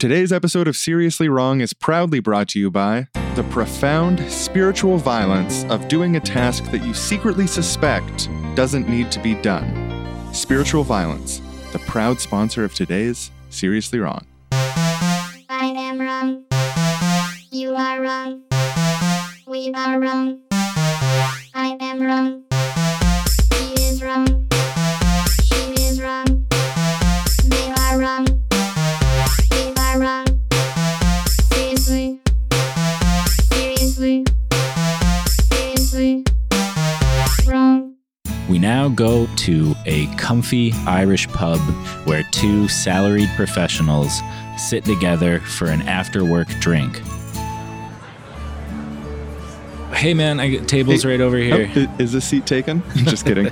Today's episode of Seriously Wrong is proudly brought to you by the profound spiritual violence of doing a task that you secretly suspect doesn't need to be done. Spiritual Violence, the proud sponsor of today's Seriously Wrong. I am wrong. You are wrong. We are wrong. I am wrong. He is wrong. She is wrong. They are wrong. We now go to a comfy Irish pub where two salaried professionals sit together for an after-work drink. Hey man, I got tables right over here. Oh, is this seat taken? Just kidding.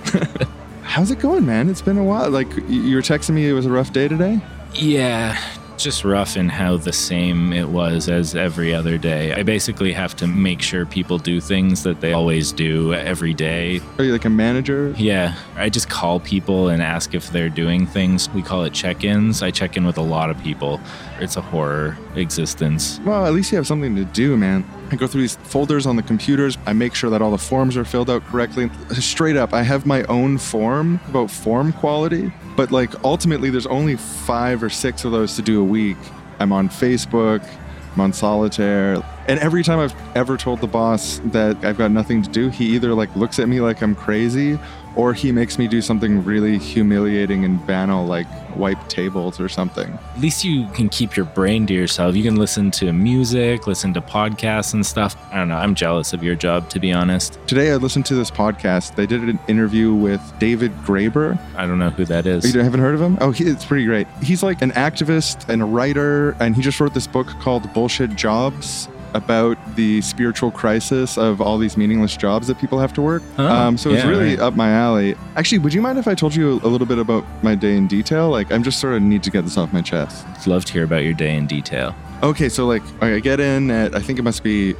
How's it going, man? It's been a while. Like, you were texting me it was a rough day today? Yeah, just rough in how the same it was as every other day. I basically have to make sure people do things that they always do every day. Are you like a manager? Yeah. I just call people and ask if they're doing things. We call it check-ins. I check in with a lot of people. It's a horror existence. Well, at least you have something to do, man. I go through these folders on the computers. I make sure that all the forms are filled out correctly. Straight up, I have my own form about form quality. But like ultimately, there's only 5 or 6 of those to do a week. I'm on Facebook, I'm on Solitaire. And every time I've ever told the boss that I've got nothing to do, he either like looks at me like I'm crazy or he makes me do something really humiliating and banal, like wipe tables or something. At least you can keep your brain to yourself. You can listen to music, listen to podcasts and stuff. I don't know. I'm jealous of your job, to be honest. Today, I listened to this podcast. They did an interview with David Graeber. I don't know who that is. You haven't heard of him? Oh, it's pretty great. He's like an activist and a writer, and he just wrote this book called Bullshit Jobs, about the spiritual crisis of all these meaningless jobs that people have to work. So it's really up my alley. Actually, would you mind if I told you a little bit about my day in detail? Like, I'm just sort of need to get this off my chest. I'd love to hear about your day in detail. Okay, so like, I get in at, I think it must be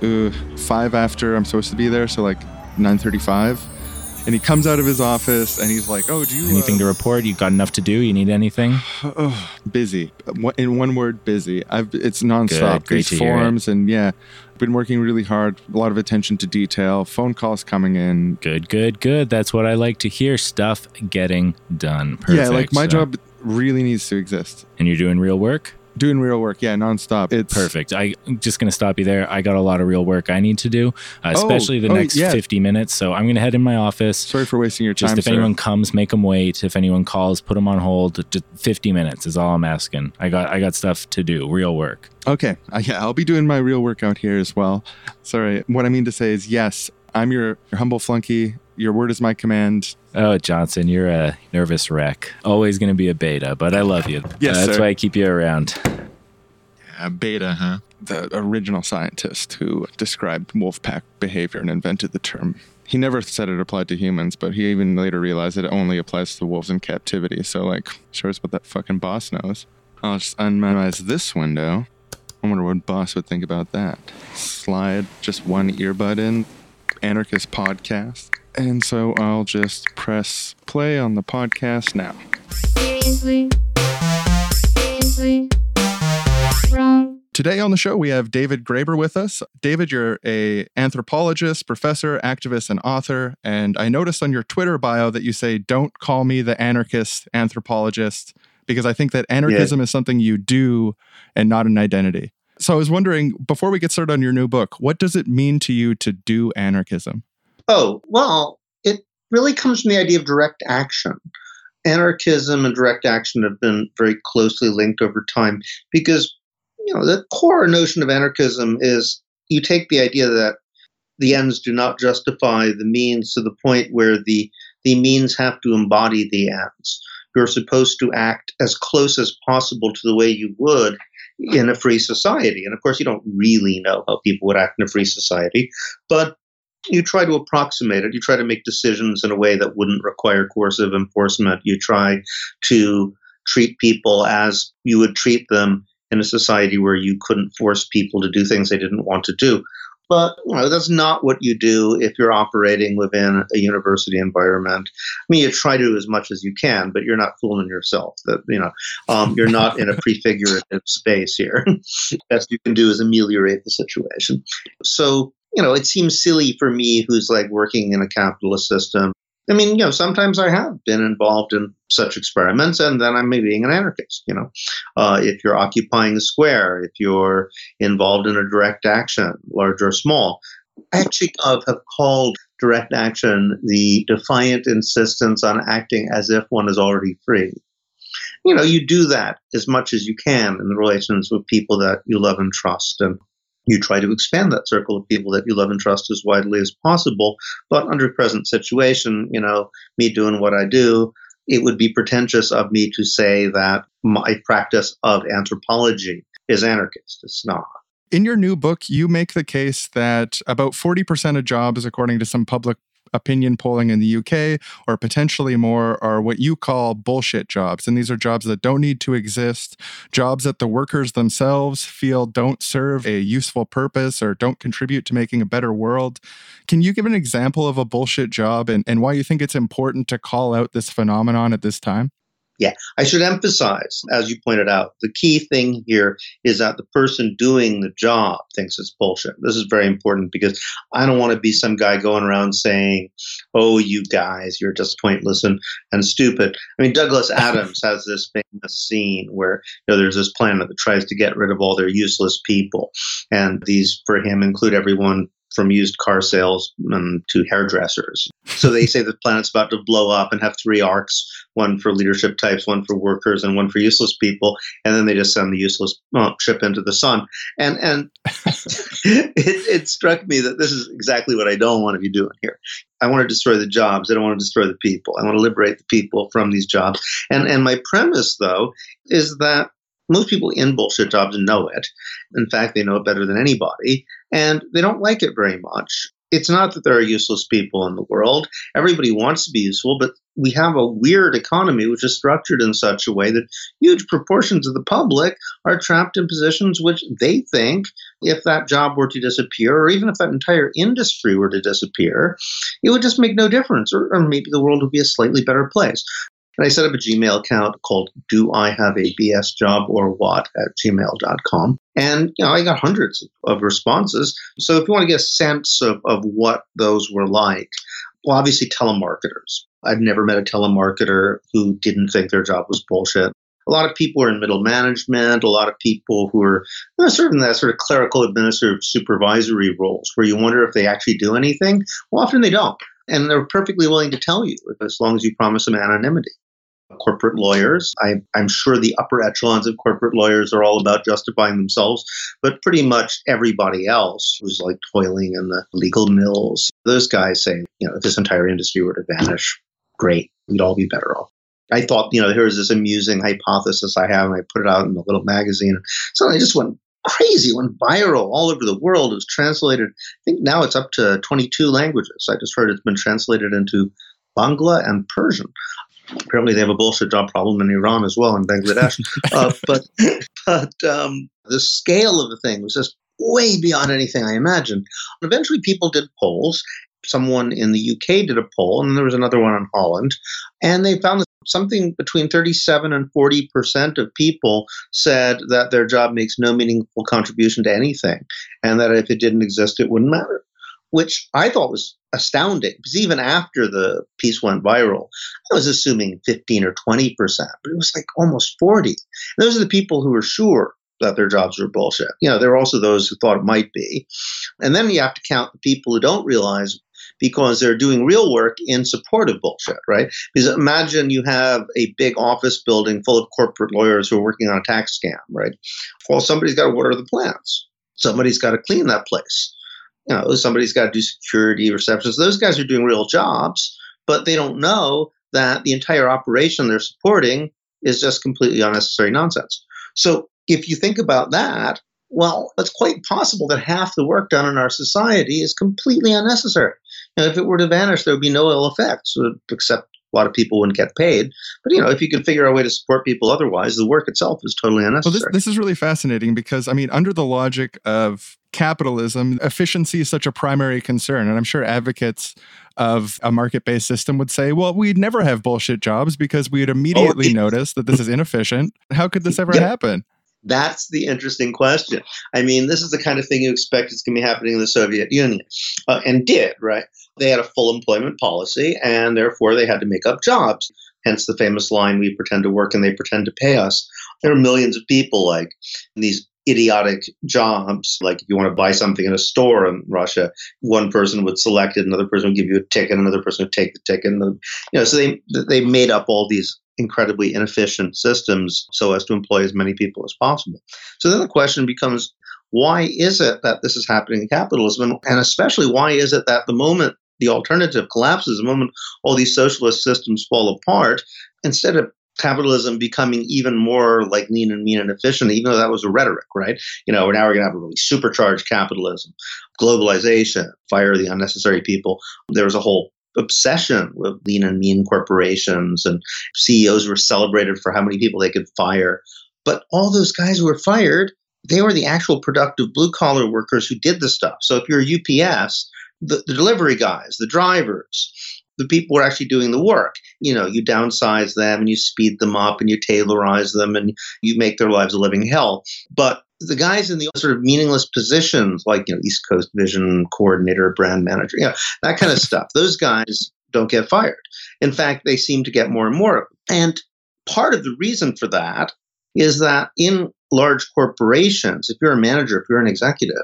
5 after I'm supposed to be there, so like 9:35. And he comes out of his office and he's like, oh, do you... Anything to report? You got enough to do? You need anything? Busy. In one word, busy. It's nonstop. Good. These forms and yeah, I've been working really hard. A lot of attention to detail. Phone calls coming in. Good. That's what I like to hear. Stuff getting done. Perfect. Yeah, like my job really needs to exist. And you're doing real work? Doing real work, yeah, nonstop. It's perfect. I'm just going to stop you there. I got a lot of real work I need to do, especially the next 50 minutes. So I'm going to head in my office. Sorry for wasting your time, If anyone comes, make them wait. If anyone calls, put them on hold. Just 50 minutes is all I'm asking. I got stuff to do, real work. Okay, yeah, I'll be doing my real work out here as well. Sorry, what I mean to say is, yes, I'm your humble flunky. Your word is my command. Oh, Johnson, you're a nervous wreck. Always going to be a beta, but I love you. Yes, that's why I keep you around. Yeah, beta, huh? The original scientist who described wolfpack behavior and invented the term. He never said it applied to humans, but he even later realized it only applies to wolves in captivity. So, like, sure is what that fucking boss knows. I'll just unminimize this window. I wonder what boss would think about that. Slide just one earbud in. Anarchist podcast. And so I'll just press play on the podcast now. Seriously wrong. Today on the show, we have David Graeber with us. David, you're an anthropologist, professor, activist, and author. And I noticed on your Twitter bio that you say, don't call me the anarchist anthropologist, because I think that anarchism is something you do and not an identity. So I was wondering, before we get started on your new book, what does it mean to you to do anarchism? Oh, well, it really comes from the idea of direct action. Anarchism and direct action have been very closely linked over time because, you know, the core notion of anarchism is you take the idea that the ends do not justify the means to the point where the means have to embody the ends. You're supposed to act as close as possible to the way you would in a free society. And of course, you don't really know how people would act in a free society, but you try to approximate it. You try to make decisions in a way that wouldn't require coercive enforcement. You try to treat people as you would treat them in a society where you couldn't force people to do things they didn't want to do. But you know, that's not what you do if you're operating within a university environment. I mean, you try to as much as you can, but you're not fooling yourself. That you're not in a prefigurative space here. Best you can do is ameliorate the situation. So it seems silly for me, who's like working in a capitalist system. I mean, sometimes I have been involved in such experiments, and then I'm being an anarchist, if you're occupying a square, if you're involved in a direct action, large or small. I actually have called direct action the defiant insistence on acting as if one is already free. You do that as much as you can in the relations with people that you love and trust, and you try to expand that circle of people that you love and trust as widely as possible. But under present situation, me doing what I do, it would be pretentious of me to say that my practice of anthropology is anarchist. It's not. In your new book, you make the case that about 40% of jobs, according to some public opinion polling in the UK, or potentially more, are what you call bullshit jobs. And these are jobs that don't need to exist, jobs that the workers themselves feel don't serve a useful purpose or don't contribute to making a better world. Can you give an example of a bullshit job and why you think it's important to call out this phenomenon at this time? Yeah, I should emphasize, as you pointed out, the key thing here is that the person doing the job thinks it's bullshit. This is very important because I don't want to be some guy going around saying, oh, you guys, you're just pointless and stupid. I mean, Douglas Adams has this famous scene where there's this planet that tries to get rid of all their useless people. And these, for him, include everyone from used car salesmen to hairdressers. So they say the planet's about to blow up and have three arcs, one for leadership types, one for workers, and one for useless people. And then they just send the useless ship into the sun. And it struck me that this is exactly what I don't want to be doing here. I want to destroy the jobs. I don't want to destroy the people. I want to liberate the people from these jobs. And my premise, though, is that most people in bullshit jobs know it. In fact, they know it better than anybody, and they don't like it very much. It's not that there are useless people in the world. Everybody wants to be useful, but we have a weird economy which is structured in such a way that huge proportions of the public are trapped in positions which they think, if that job were to disappear, or even if that entire industry were to disappear, it would just make no difference, or maybe the world would be a slightly better place. And I set up a Gmail account called Do I Have a BS Job or What at gmail.com. And I got hundreds of responses. So if you want to get a sense of what those were like, well, obviously telemarketers. I've never met a telemarketer who didn't think their job was bullshit. A lot of people are in middle management, a lot of people who are sort of in that sort of clerical administrative supervisory roles where you wonder if they actually do anything. Well, often they don't. And they're perfectly willing to tell you as long as you promise them anonymity. Corporate lawyers. I'm sure the upper echelons of corporate lawyers are all about justifying themselves, but pretty much everybody else who's like toiling in the legal mills, those guys say, if this entire industry were to vanish, great, we'd all be better off. I thought, here was this amusing hypothesis I have, and I put it out in a little magazine. Suddenly I just went crazy, went viral all over the world. It was translated, I think now it's up to 22 languages. I just heard it's been translated into Bangla and Persian. Apparently, they have a bullshit job problem in Iran as well, and Bangladesh. But the scale of the thing was just way beyond anything I imagined. And eventually, people did polls. Someone in the UK did a poll, and there was another one in Holland. And they found that something between 37 and 40% of people said that their job makes no meaningful contribution to anything, and that if it didn't exist, it wouldn't matter. Which I thought was astounding, because even after the piece went viral, I was assuming 15 or 20%, but it was like almost 40. And those are the people who were sure that their jobs were bullshit. There were also those who thought it might be. And then you have to count the people who don't realize because they're doing real work in support of bullshit, right? Because imagine you have a big office building full of corporate lawyers who are working on a tax scam, right? Well, somebody's got to water the plants. Somebody's got to clean that place. Somebody's got to do security, receptions. Those guys are doing real jobs, but they don't know that the entire operation they're supporting is just completely unnecessary nonsense. So if you think about that, well, it's quite possible that half the work done in our society is completely unnecessary. And if it were to vanish, there would be no ill effects, except A lot of people wouldn't get paid. But, you know, if you can figure out a way to support people otherwise, the work itself is totally unnecessary. Well, this is really fascinating because, I mean, under the logic of capitalism, efficiency is such a primary concern. And I'm sure advocates of a market-based system would say, well, we'd never have bullshit jobs because we'd immediately notice that this is inefficient. How could this ever happen? That's the interesting question. I mean, this is the kind of thing you expect is going to be happening in the Soviet Union, and did, right? They had a full employment policy, and therefore they had to make up jobs. Hence the famous line, we pretend to work and they pretend to pay us. There are millions of people like in these idiotic jobs. Like if you want to buy something in a store in Russia, one person would select it, another person would give you a ticket, another person would take the ticket. And, you know, so they made up all these incredibly inefficient systems so as to employ as many people as possible. So then the question becomes, why is it that this is happening in capitalism? And especially, why is it that the moment the alternative collapses, the moment all these socialist systems fall apart, instead of capitalism becoming even more like lean and mean and efficient, even though that was a rhetoric, right? You know, now we're going to have a really supercharged capitalism, globalization, fire the unnecessary people. There was a whole obsession with lean and mean corporations, and CEOs were celebrated for how many people they could fire. But all those guys who were fired, they were the actual productive blue-collar workers who did the stuff. So if you're UPS, the delivery guys, the drivers, the people who are actually doing the work, you know, you downsize them and you speed them up and you tailorize them and you make their lives a living hell. But the guys in the sort of meaningless positions like, you know, East Coast Vision Coordinator, Brand Manager, you know, that kind of stuff, those guys don't get fired. In fact, they seem to get more and more of them. And part of the reason for that is that in large corporations, if you're a manager, if you're an executive,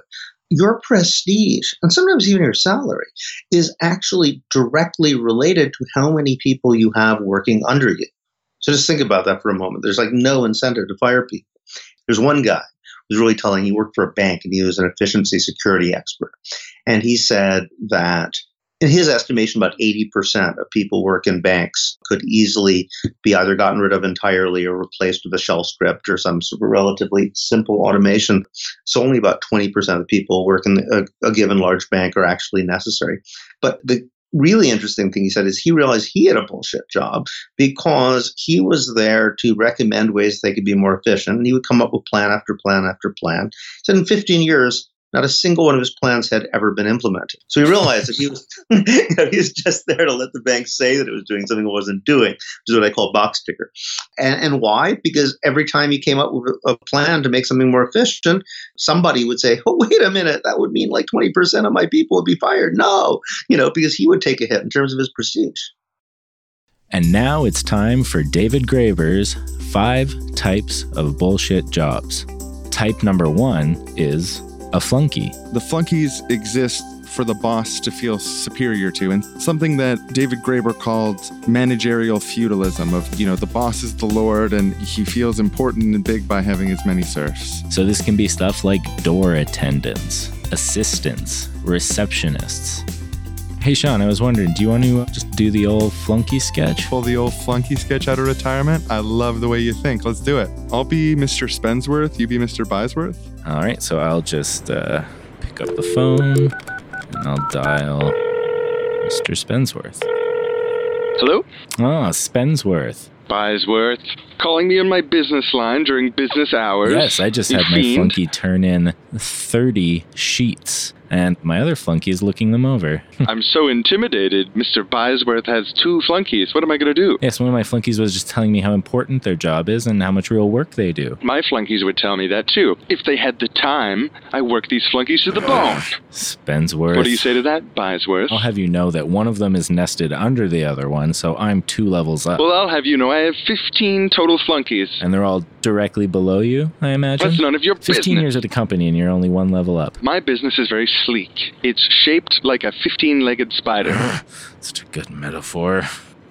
your prestige, and sometimes even your salary, is actually directly related to how many people you have working under you. So just think about that for a moment. There's like no incentive to fire people. There's one guy who's really telling, he worked for a bank and he was an efficiency security expert. And he said that in his estimation, about 80% of people work in banks could easily be either gotten rid of entirely or replaced with a shell script or some sort of relatively simple automation. So only about 20% of people work in a given large bank are actually necessary. But the really interesting thing he said is he realized he had a bullshit job because he was there to recommend ways they could be more efficient. And he would come up with plan after plan after plan. So in 15 years, not a single one of his plans had ever been implemented. So he realized that he was just there to let the bank say that it was doing something it wasn't doing, which is what I call box ticker. And why? Because every time he came up with a plan to make something more efficient, somebody would say, oh, wait a minute, that would mean like 20% of my people would be fired. No, you know, because he would take a hit in terms of his prestige. And now it's time for David Graeber's 5 types of bullshit jobs. Type number 1 is a flunky. The flunkies exist for the boss to feel superior to, and something that David Graeber called managerial feudalism of, you know, the boss is the lord and he feels important and big by having as many serfs. So this can be stuff like door attendants, assistants, receptionists. Hey, Sean, I was wondering, do you want to just do the old flunky sketch? Pull the old flunky sketch out of retirement? I love the way you think. Let's do it. I'll be Mr. Spensworth. You be Mr. Bysworth. All right, so I'll just pick up the phone, and I'll dial Mr. Spensworth. Hello? Ah, Spensworth. Bysworth. Calling me on my business line during business hours. Yes, I just had my flunky turn in 30 sheets, and my other flunky is looking them over. I'm so intimidated. Mr. Bysworth has 2 flunkies. What am I going to do? Yes, one of my flunkies was just telling me how important their job is and how much real work they do. My flunkies would tell me that, too. If they had the time, I work these flunkies to the bone. Spensworth. What do you say to that, Bysworth? I'll have you know that one of them is nested under the other one, so I'm 2 levels up. Well, I'll have you know I have 15 total flunkies. And they're all directly below you, I imagine? That's none of your business. 15 years at the company and you're only 1 level up. My business is very sleek. It's shaped like a 15-legged spider. Such a good metaphor.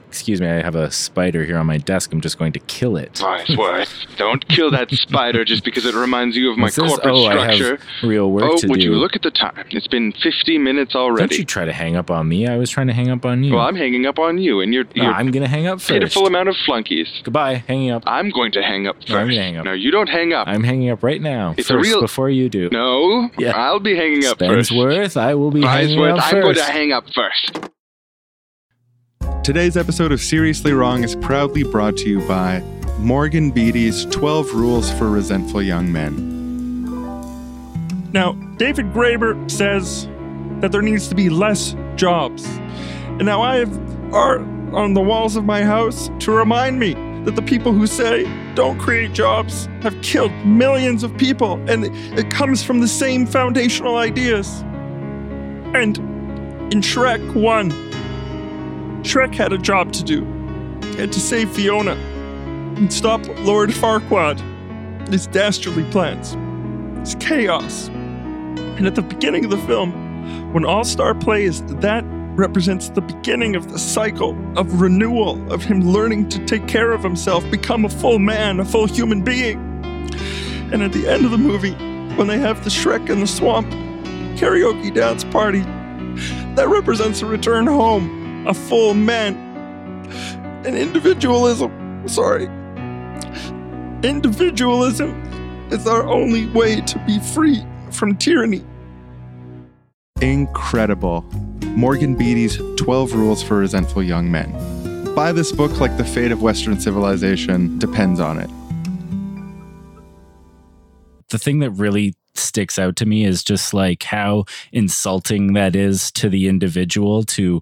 Excuse me, I have a spider here on my desk. I'm just going to kill it. Bysworth, don't kill that spider just because it reminds you of my corporate structure. I have real work to do. Would you look at the time? It's been 50 minutes already. Don't you try to hang up on me. I was trying to hang up on you. Well, I'm hanging up on you, and you're I'm going to hang up first. Pitiful amount of flunkies. Goodbye, hanging up. I'm going to hang up first. No, I'm going to hang up. No, you don't hang up. I'm hanging up right now. It's first, before you do. No, yeah. I'll be hanging up first. Spensworth, I will be hanging up first. I'm going to hang up first. Today's episode of Seriously Wrong is proudly brought to you by Morgan Beattie's 12 Rules for Resentful Young Men. Now, David Graeber says that there needs to be less jobs. And now I have art on the walls of my house to remind me that the people who say don't create jobs have killed millions of people. And it comes from the same foundational ideas. And in Shrek 1, Shrek had a job to do. He had to save Fiona and stop Lord Farquaad, his dastardly plans, his chaos. And at the beginning of the film, when All-Star plays, that represents the beginning of the cycle of renewal, of him learning to take care of himself, become a full man, a full human being. And at the end of the movie, when they have the Shrek in the swamp karaoke dance party, that represents a return home, a full man, an individualism. Individualism is our only way to be free from tyranny. Incredible. Morgan Beattie's 12 Rules for Resentful Young Men. Buy this book like the fate of Western civilization depends on it. The thing that really sticks out to me is just like how insulting that is to the individual to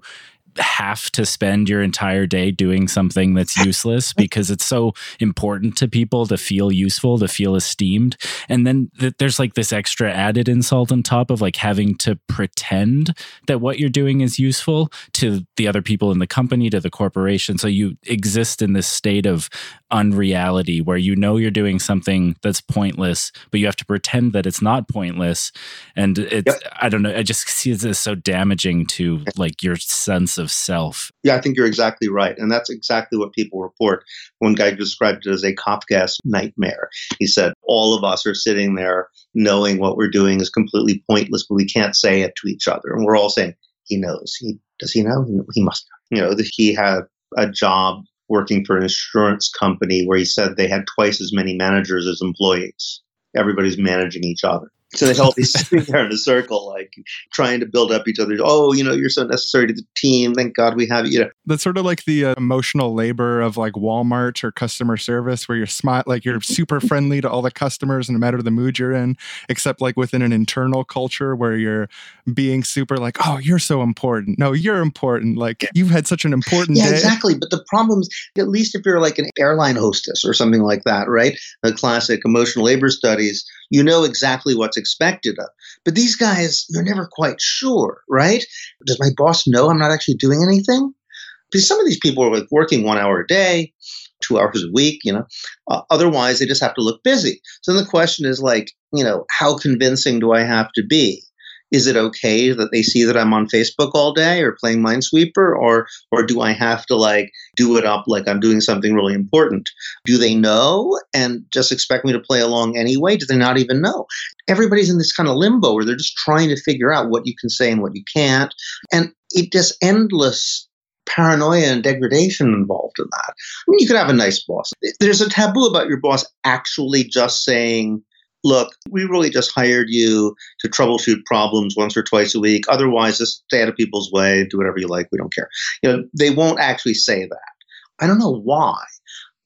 have to spend your entire day doing something that's useless, because it's so important to people to feel useful, to feel esteemed. And then there's like this extra added insult on top of like having to pretend that what you're doing is useful to the other people in the company, to the corporation. So you exist in this state of unreality where you know you're doing something that's pointless, but you have to pretend that it's not pointless. And it's, I don't know, I just see this as so damaging to like your sense of self. Yeah, I think you're exactly right. And that's exactly what people report. One guy described it as a Kafkaesque nightmare. He said, all of us are sitting there knowing what we're doing is completely pointless, but we can't say it to each other. And we're all saying, he knows. Does he know? He must know. You know, that he had a job working for an insurance company where he said they had twice as many managers as employees. Everybody's managing each other. So they'd all be sitting there in a circle, like trying to build up each other. Oh, you know, you're so necessary to the team. Thank God we have you. That's sort of like the emotional labor of like Walmart or customer service, where you're smart, like you're super friendly to all the customers, no matter the mood you're in, except like within an internal culture where you're being super like, oh, you're so important. No, you're important. Like you've had such an important day. Yeah, exactly. But the problem's, at least if you're like an airline hostess or something like that, right? The classic emotional labor studies, you know exactly what's expected of. But these guys, you're never quite sure, right? Does my boss know I'm not actually doing anything? Because some of these people are like working 1 hour a day, 2 hours a week, you know. Otherwise, they just have to look busy. So then the question is like, you know, how convincing do I have to be? Is it okay that they see that I'm on Facebook all day or playing Minesweeper? Or do I have to like do it up like I'm doing something really important? Do they know and just expect me to play along anyway? Do they not even know? Everybody's in this kind of limbo where they're just trying to figure out what you can say and what you can't. And it just endless paranoia and degradation involved in that. I mean, you could have a nice boss. There's a taboo about your boss actually just saying, look, we really just hired you to troubleshoot problems once or twice a week. Otherwise, just stay out of people's way, do whatever you like. We don't care. You know, they won't actually say that. I don't know why.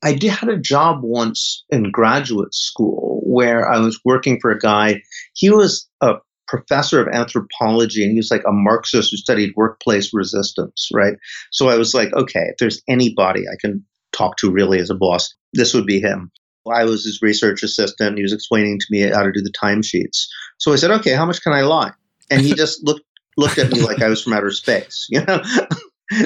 I had a job once in graduate school where I was working for a guy. He was a professor of anthropology, and he was like a Marxist who studied workplace resistance, right? So I was like, okay, if there's anybody I can talk to really as a boss, this would be him. I was his research assistant. He was explaining to me how to do the timesheets. So I said, okay, how much can I lie? And he just looked at me like I was from outer space, you know?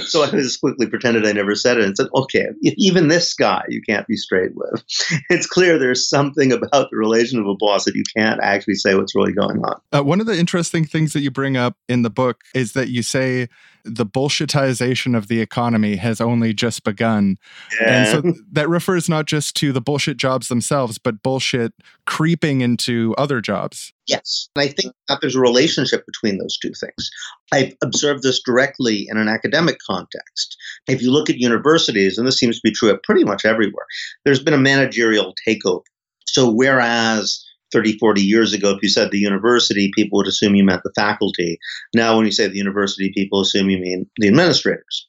So I just quickly pretended I never said it and said, okay, even this guy you can't be straight with. It's clear there's something about the relation of a boss that you can't actually say what's really going on. One of the interesting things that you bring up in the book is that you say the bullshitization of the economy has only just begun. Yeah. And so that refers not just to the bullshit jobs themselves, but bullshit creeping into other jobs. Yes. And I think that there's a relationship between those two things. I've observed this directly in an academic context. If you look at universities, and this seems to be true at pretty much everywhere, there's been a managerial takeover. So whereas 30, 40 years ago, if you said the university, people would assume you meant the faculty. Now, when you say the university, people assume you mean the administrators.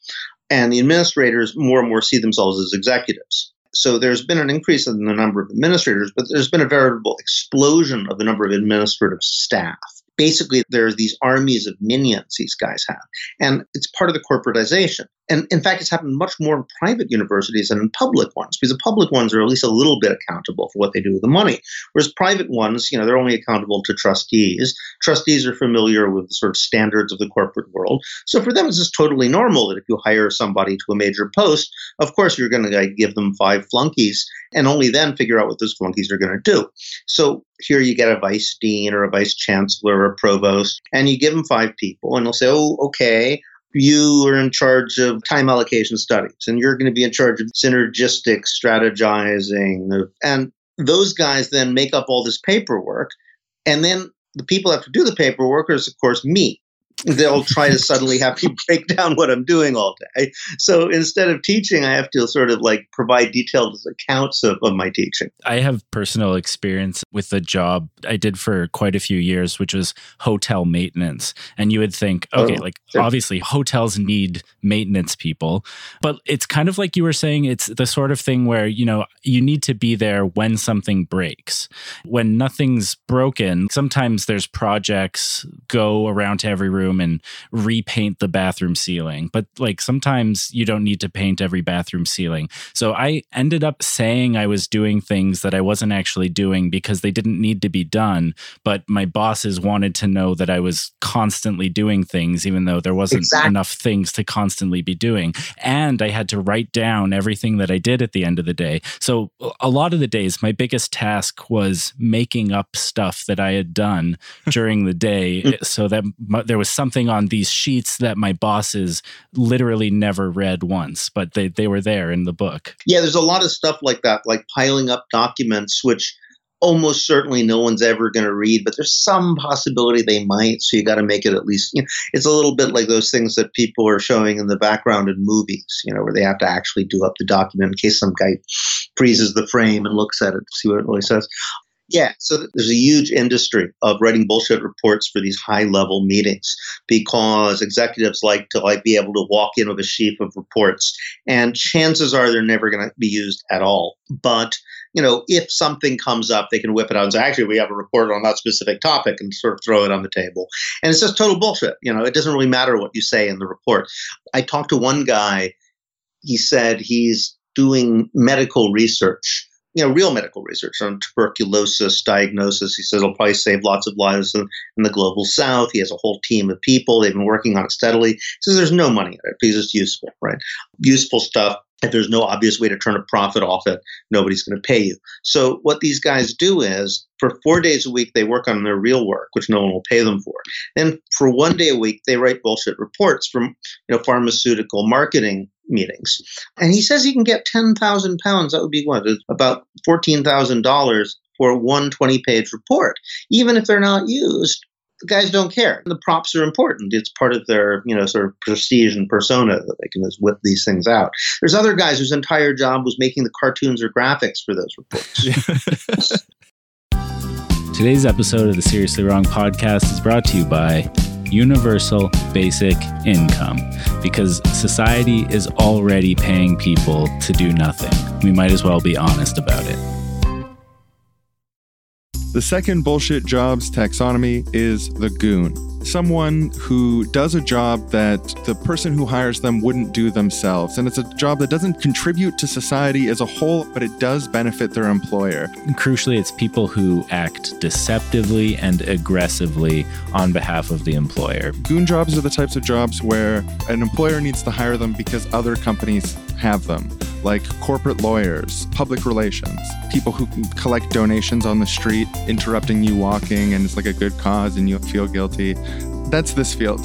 And the administrators more and more see themselves as executives. So there's been an increase in the number of administrators, but there's been a veritable explosion of the number of administrative staff. Basically, there's these armies of minions these guys have, and it's part of the corporatization. And in fact, it's happened much more in private universities than in public ones, because the public ones are at least a little bit accountable for what they do with the money. Whereas private ones, you know, they're only accountable to trustees. Trustees are familiar with the sort of standards of the corporate world. So for them, it's just totally normal that if you hire somebody to a major post, of course, you're going to give them 5 flunkies and only then figure out what those flunkies are going to do. So here you get a vice dean or a vice chancellor or a provost, and you give them 5 people and they'll say, oh, okay, you are in charge of time allocation studies, and you're going to be in charge of synergistic strategizing. And those guys then make up all this paperwork. And then the people who have to do the paperwork is, of course, me. They'll try to suddenly have me break down what I'm doing all day. So instead of teaching, I have to sort of like provide detailed accounts of my teaching. I have personal experience with the job I did for quite a few years, which was hotel maintenance. And you would think, okay, obviously hotels need maintenance people, but it's kind of like you were saying, it's the sort of thing where, you know, you need to be there when something breaks. When nothing's broken, sometimes there's projects go around to every room and repaint the bathroom ceiling. But like sometimes you don't need to paint every bathroom ceiling. So I ended up saying I was doing things that I wasn't actually doing because they didn't need to be done. But my bosses wanted to know that I was constantly doing things, even though there wasn't enough things to constantly be doing. And I had to write down everything that I did at the end of the day. So a lot of the days, my biggest task was making up stuff that I had done during the day so that there was something on these sheets that my bosses literally never read once, but they were there in the book. Yeah, there's a lot of stuff like that, like piling up documents, which almost certainly no one's ever going to read, but there's some possibility they might. So you got to make it at least, you know, it's a little bit like those things that people are showing in the background in movies, you know, where they have to actually do up the document in case some guy freezes the frame and looks at it to see what it really says. Yeah, so there's a huge industry of writing bullshit reports for these high-level meetings because executives like to be able to walk in with a sheaf of reports, and chances are they're never going to be used at all. But, you know, if something comes up, they can whip it out and say, actually, we have a report on that specific topic, and sort of throw it on the table. And it's just total bullshit. You know, it doesn't really matter what you say in the report. I talked to one guy. He said he's doing medical research. You know, real medical research on tuberculosis diagnosis. He says it'll probably save lots of lives in the global south. He has a whole team of people. They've been working on it steadily. He says there's no money in it because it's useful, right? Useful stuff. If there's no obvious way to turn a profit off it, nobody's going to pay you. So what these guys do is for 4 days a week, they work on their real work, which no one will pay them for. Then for 1 day a week, they write bullshit reports from, you know, pharmaceutical marketing meetings. And he says he can get 10,000 pounds. That would be what? About $14,000 for one 20-page report. Even if they're not used, the guys don't care. The props are important. It's part of their, you know, sort of prestige and persona that they can just whip these things out. There's other guys whose entire job was making the cartoons or graphics for those reports. Today's episode of the Seriously Wrong podcast is brought to you by Universal Basic Income, because society is already paying people to do nothing. We might as well be honest about it. The second bullshit jobs taxonomy is the goon. Someone who does a job that the person who hires them wouldn't do themselves. And it's a job that doesn't contribute to society as a whole, but it does benefit their employer. And crucially, it's people who act deceptively and aggressively on behalf of the employer. Goon jobs are the types of jobs where an employer needs to hire them because other companies have them, like corporate lawyers, public relations, people who collect donations on the street, interrupting you walking, and it's like a good cause and you feel guilty. That's this field,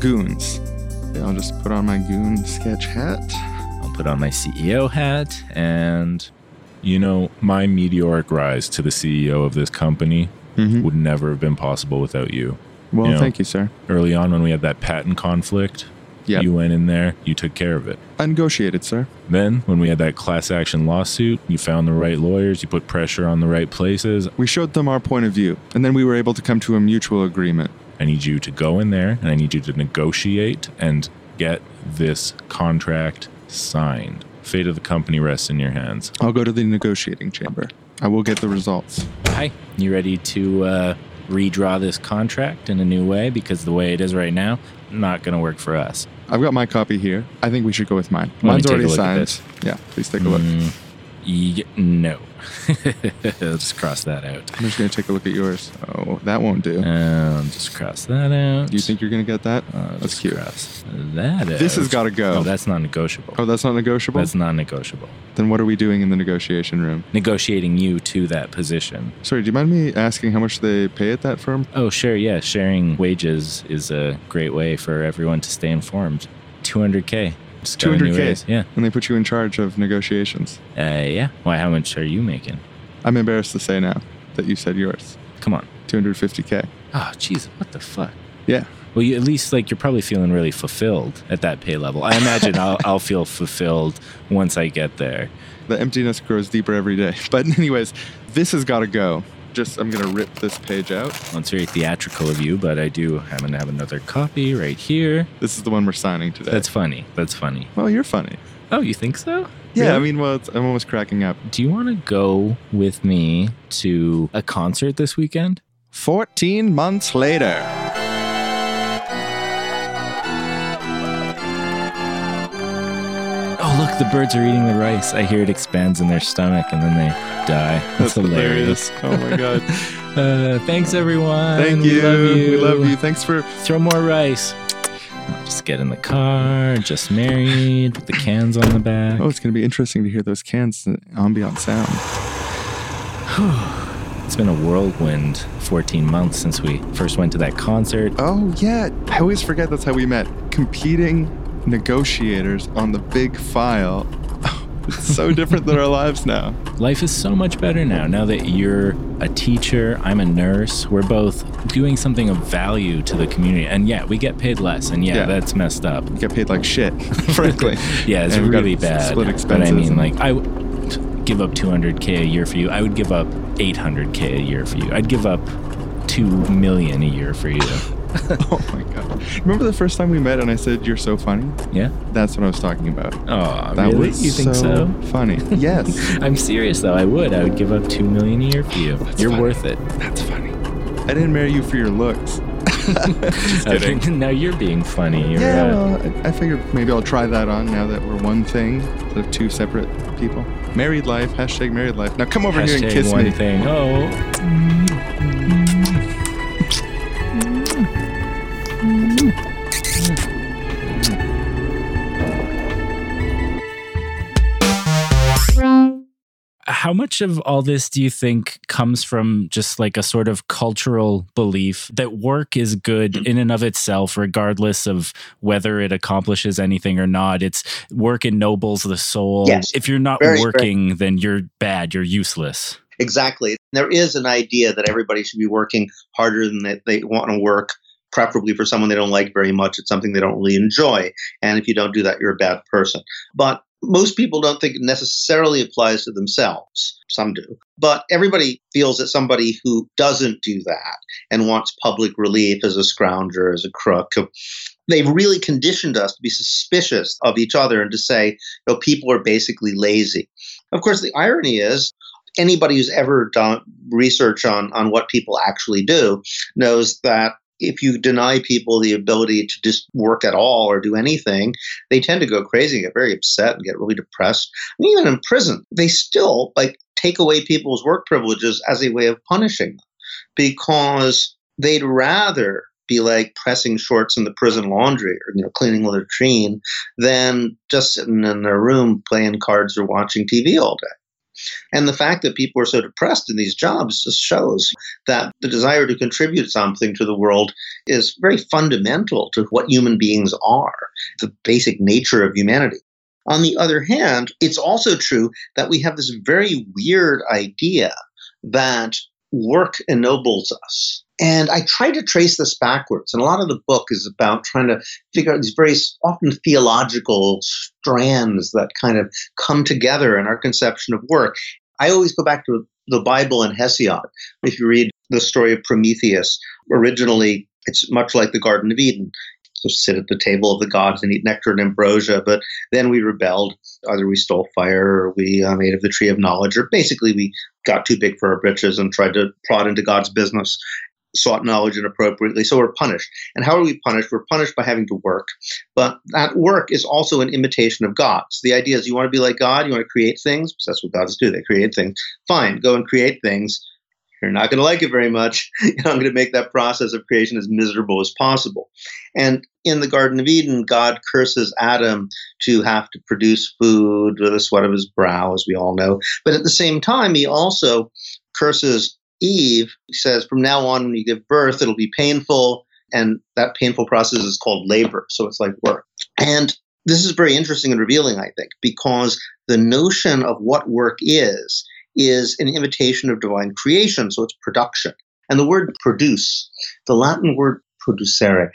goons. I'll just put on my goon sketch hat. I'll put on my CEO hat and... You know, my meteoric rise to the CEO of this company would never have been possible without you. Well, you know, thank you, sir. Early on when we had that patent conflict... Yep. You went in there, you took care of it. I negotiated, sir. Then, when we had that class action lawsuit, you found the right lawyers, you put pressure on the right places. We showed them our point of view, and then we were able to come to a mutual agreement. I need you to go in there, and I need you to negotiate and Get this contract signed. Fate of the company rests in your hands. I'll go to the negotiating chamber. I will get the results. Hi. You ready to redraw this contract in a new way? Because the way it is right now, not going to work for us. I've got my copy here. I think we should go with mine. Mine's already signed. Yeah, please take a look. No. Let's cross that out. I'm just going to take a look at yours. Oh, that won't do. Just cross that out. You think you're going to get that? That's cute. Cross that out. This has got to go. Oh, that's not negotiable. Oh, that's not negotiable? That's not negotiable. Then what are we doing in the negotiation room? Negotiating you to that position. Sorry, do you mind me asking how much they pay at that firm? Oh, sure, yeah. Sharing wages is a great way for everyone to stay informed. $200K. $200K, yeah. And they put you in charge of negotiations. Yeah. Why, how much are you making? I'm embarrassed to say now that you said yours. Come on. $250K. Oh, jeez, what the fuck? Yeah. Well, you, at least, like, you're probably feeling really fulfilled at that pay level. I imagine I'll feel fulfilled once I get there. The emptiness grows deeper every day. But anyways, this has got to go. Just, I'm going to rip this page out. Well, it's very theatrical of you, but I do happen to have another copy right here. This is the one we're signing today. That's funny. That's funny. Well, you're funny. Oh, you think so? Yeah, really? I mean, well, I'm almost cracking up. Do you want to go with me to a concert this weekend? 14 months later. Look, the birds are eating the rice. I hear it expands in their stomach and then they die. That's hilarious. Oh my God. Thanks, everyone. Thank you. We love you. Thanks for... Throw more rice. Just get in the car. Just married. Put the cans on the back. Oh, it's going to be interesting to hear those cans and ambient sound. It's been a whirlwind 14 months since we first went to that concert. Oh, yeah. I always forget that's how we met. Competing negotiators on the big file. It's so different than our lives now. Life is so much better now that you're a teacher, I'm a nurse. We're both doing something of value to the community. And yeah, we get paid less. And yeah, that's messed up. We get paid like shit, frankly. Yeah, it's really bad. Split expenses. But I mean, like, I would give up $200K a year for you. I would give up $800K a year for you. I'd give up $2 million a year for you. Oh my God. Remember the first time we met and I said, you're so funny? Yeah. That's what I was talking about. Oh, that really? You think so? Funny. Yes. I'm serious though. I would give up $2 million a year for you. You're worth it. That's funny. I didn't marry you for your looks. Just kidding. Now you're being funny. Well, I figured maybe I'll try that on now that we're one thing instead of two separate people. Married life. # married life. Now come over here and kiss me. Thing. Oh. How much of all this do you think comes from just like a sort of cultural belief that work is good in and of itself, regardless of whether it accomplishes anything or not? It's work ennobles the soul. Yes. If you're not working, then you're bad, you're useless. Exactly. There is an idea that everybody should be working harder than they want to work, preferably for someone they don't like very much. It's something they don't really enjoy. And if you don't do that, you're a bad person. But most people don't think it necessarily applies to themselves. Some do. But everybody feels that somebody who doesn't do that and wants public relief as a scrounger, as a crook, they've really conditioned us to be suspicious of each other and to say, no, people are basically lazy. Of course, the irony is anybody who's ever done research on what people actually do knows that if you deny people the ability to just work at all or do anything, they tend to go crazy and get very upset and get really depressed. And even in prison, they still take away people's work privileges as a way of punishing them because they'd rather be pressing shorts in the prison laundry or cleaning the latrine than just sitting in their room playing cards or watching TV all day. And the fact that people are so depressed in these jobs just shows that the desire to contribute something to the world is very fundamental to what human beings are, the basic nature of humanity. On the other hand, it's also true that we have this very weird idea that work ennobles us. And I try to trace this backwards. And a lot of the book is about trying to figure out these very often theological strands that kind of come together in our conception of work. I always go back to the Bible and Hesiod. If you read the story of Prometheus, originally it's much like the Garden of Eden. to sit at the table of the gods and eat nectar and ambrosia. But then we rebelled. Either we stole fire or we ate of the tree of knowledge, or basically we got too big for our britches and tried to prod into God's business, sought knowledge inappropriately. So we're punished. And how are we punished? We're punished by having to work. But that work is also an imitation of God. So the idea is you want to be like God, you want to create things, because that's what gods do. They create things. Fine, go and create things. You're not going to like it very much. I'm going to make that process of creation as miserable as possible. And in the Garden of Eden, God curses Adam to have to produce food with the sweat of his brow, as we all know. But at the same time, he also curses Eve. He says, from now on, when you give birth, it'll be painful. And that painful process is called labor. So it's like work. And this is very interesting and revealing, I think, because the notion of what work is an imitation of divine creation. So it's production. And the word produce, the Latin word producere,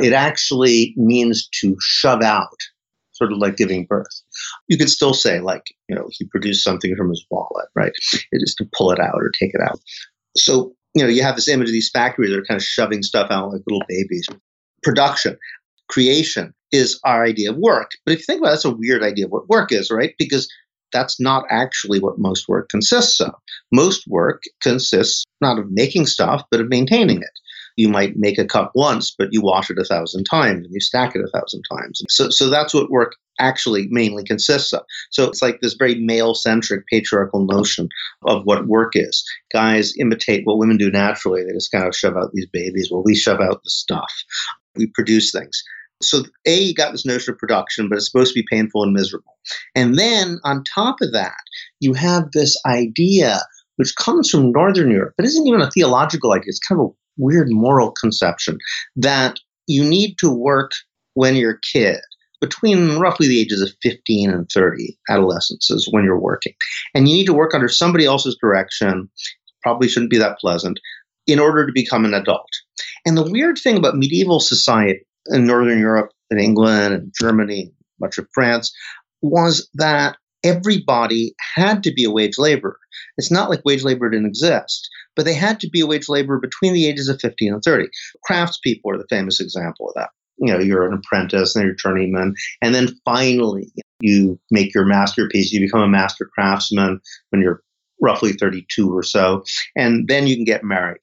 it actually means to shove out, sort of like giving birth. You could still say, like, you know, he produced something from his wallet, right? It is to pull it out or take it out. So, you know, you have this image of these factories that are kind of shoving stuff out like little babies. Production, creation is our idea of work. But if you think about it, that's a weird idea of what work is, right? Because that's not actually what most work consists of. Most work consists not of making stuff, but of maintaining it. You might make a cup once, but you wash it 1,000 times and you stack it 1,000 times. So that's what work actually mainly consists of. So it's like this very male-centric, patriarchal notion of what work is. Guys imitate what women do naturally. They just kind of shove out these babies. Well, we shove out the stuff. We produce things. So A, you got this notion of production, but it's supposed to be painful and miserable. And then on top of that, you have this idea, which comes from Northern Europe, but isn't even a theological idea. It's kind of a weird moral conception that you need to work when you're a kid, between roughly the ages of 15 and 30, adolescence is when you're working. And you need to work under somebody else's direction, probably shouldn't be that pleasant, in order to become an adult. And the weird thing about medieval society, in Northern Europe, in England, and Germany, much of France, was that everybody had to be a wage laborer. It's not like wage labor didn't exist, but they had to be a wage laborer between the ages of 15 and 30. Craftspeople are the famous example of that. You know, you're an apprentice and you're a journeyman, and then finally you make your masterpiece, you become a master craftsman when you're roughly 32 or so, and then you can get married.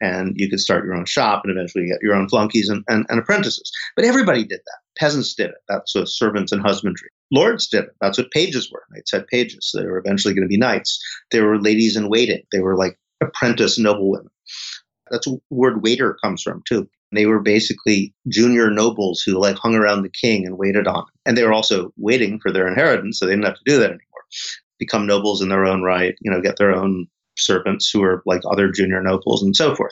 And you could start your own shop and eventually get your own flunkies and apprentices. But everybody did that. Peasants did it. That's what servants and husbandry. Lords did it. That's what pages were. Knights had pages. They were eventually going to be knights. They were ladies in waiting. They were like apprentice noblewomen. That's where the word waiter comes from, too. They were basically junior nobles who like hung around the king and waited on him. And they were also waiting for their inheritance, so they didn't have to do that anymore. Become nobles in their own right, you know, get their own servants who are like other junior nobles and so forth.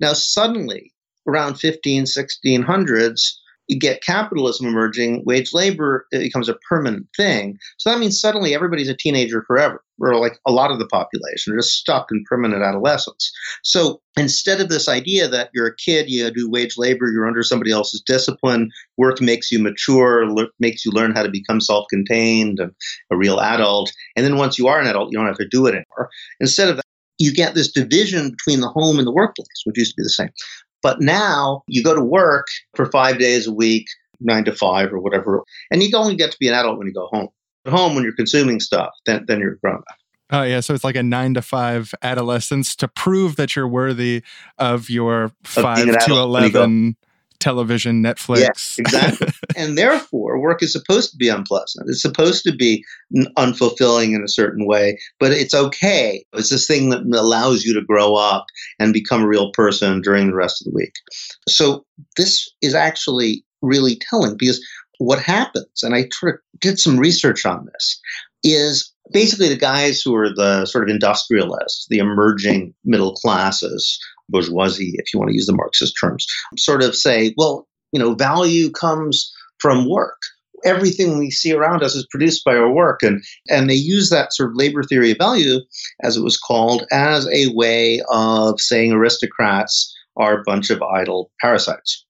Now, suddenly, around 1500s, 1600s, you get capitalism emerging, wage labor, it becomes a permanent thing. So that means suddenly everybody's a teenager forever, or like a lot of the population are just stuck in permanent adolescence. So instead of this idea that you're a kid, you do wage labor, you're under somebody else's discipline, work makes you mature, makes you learn how to become self-contained and a real adult. And then once you are an adult, you don't have to do it anymore. Instead of that, you get this division between the home and the workplace, which used to be the same. But now you go to work for 5 days a week, 9 to 5 or whatever, and you only get to be an adult when you go home. At home, when you're consuming stuff, then you're grown up. Oh, yeah. So it's like a 9 to 5 adolescence to prove that you're worthy of your 5 to 11 television, Netflix. Yes, exactly. And therefore, work is supposed to be unpleasant. It's supposed to be unfulfilling in a certain way, but it's okay. It's this thing that allows you to grow up and become a real person during the rest of the week. So this is actually really telling, because what happens, and I did some research on this, is basically the guys who are the sort of industrialists, the emerging middle classes, bourgeoisie, if you want to use the Marxist terms, sort of say, well, you know, value comes from work. Everything we see around us is produced by our work. And they use that sort of labor theory of value, as it was called, as a way of saying aristocrats are a bunch of idle parasites.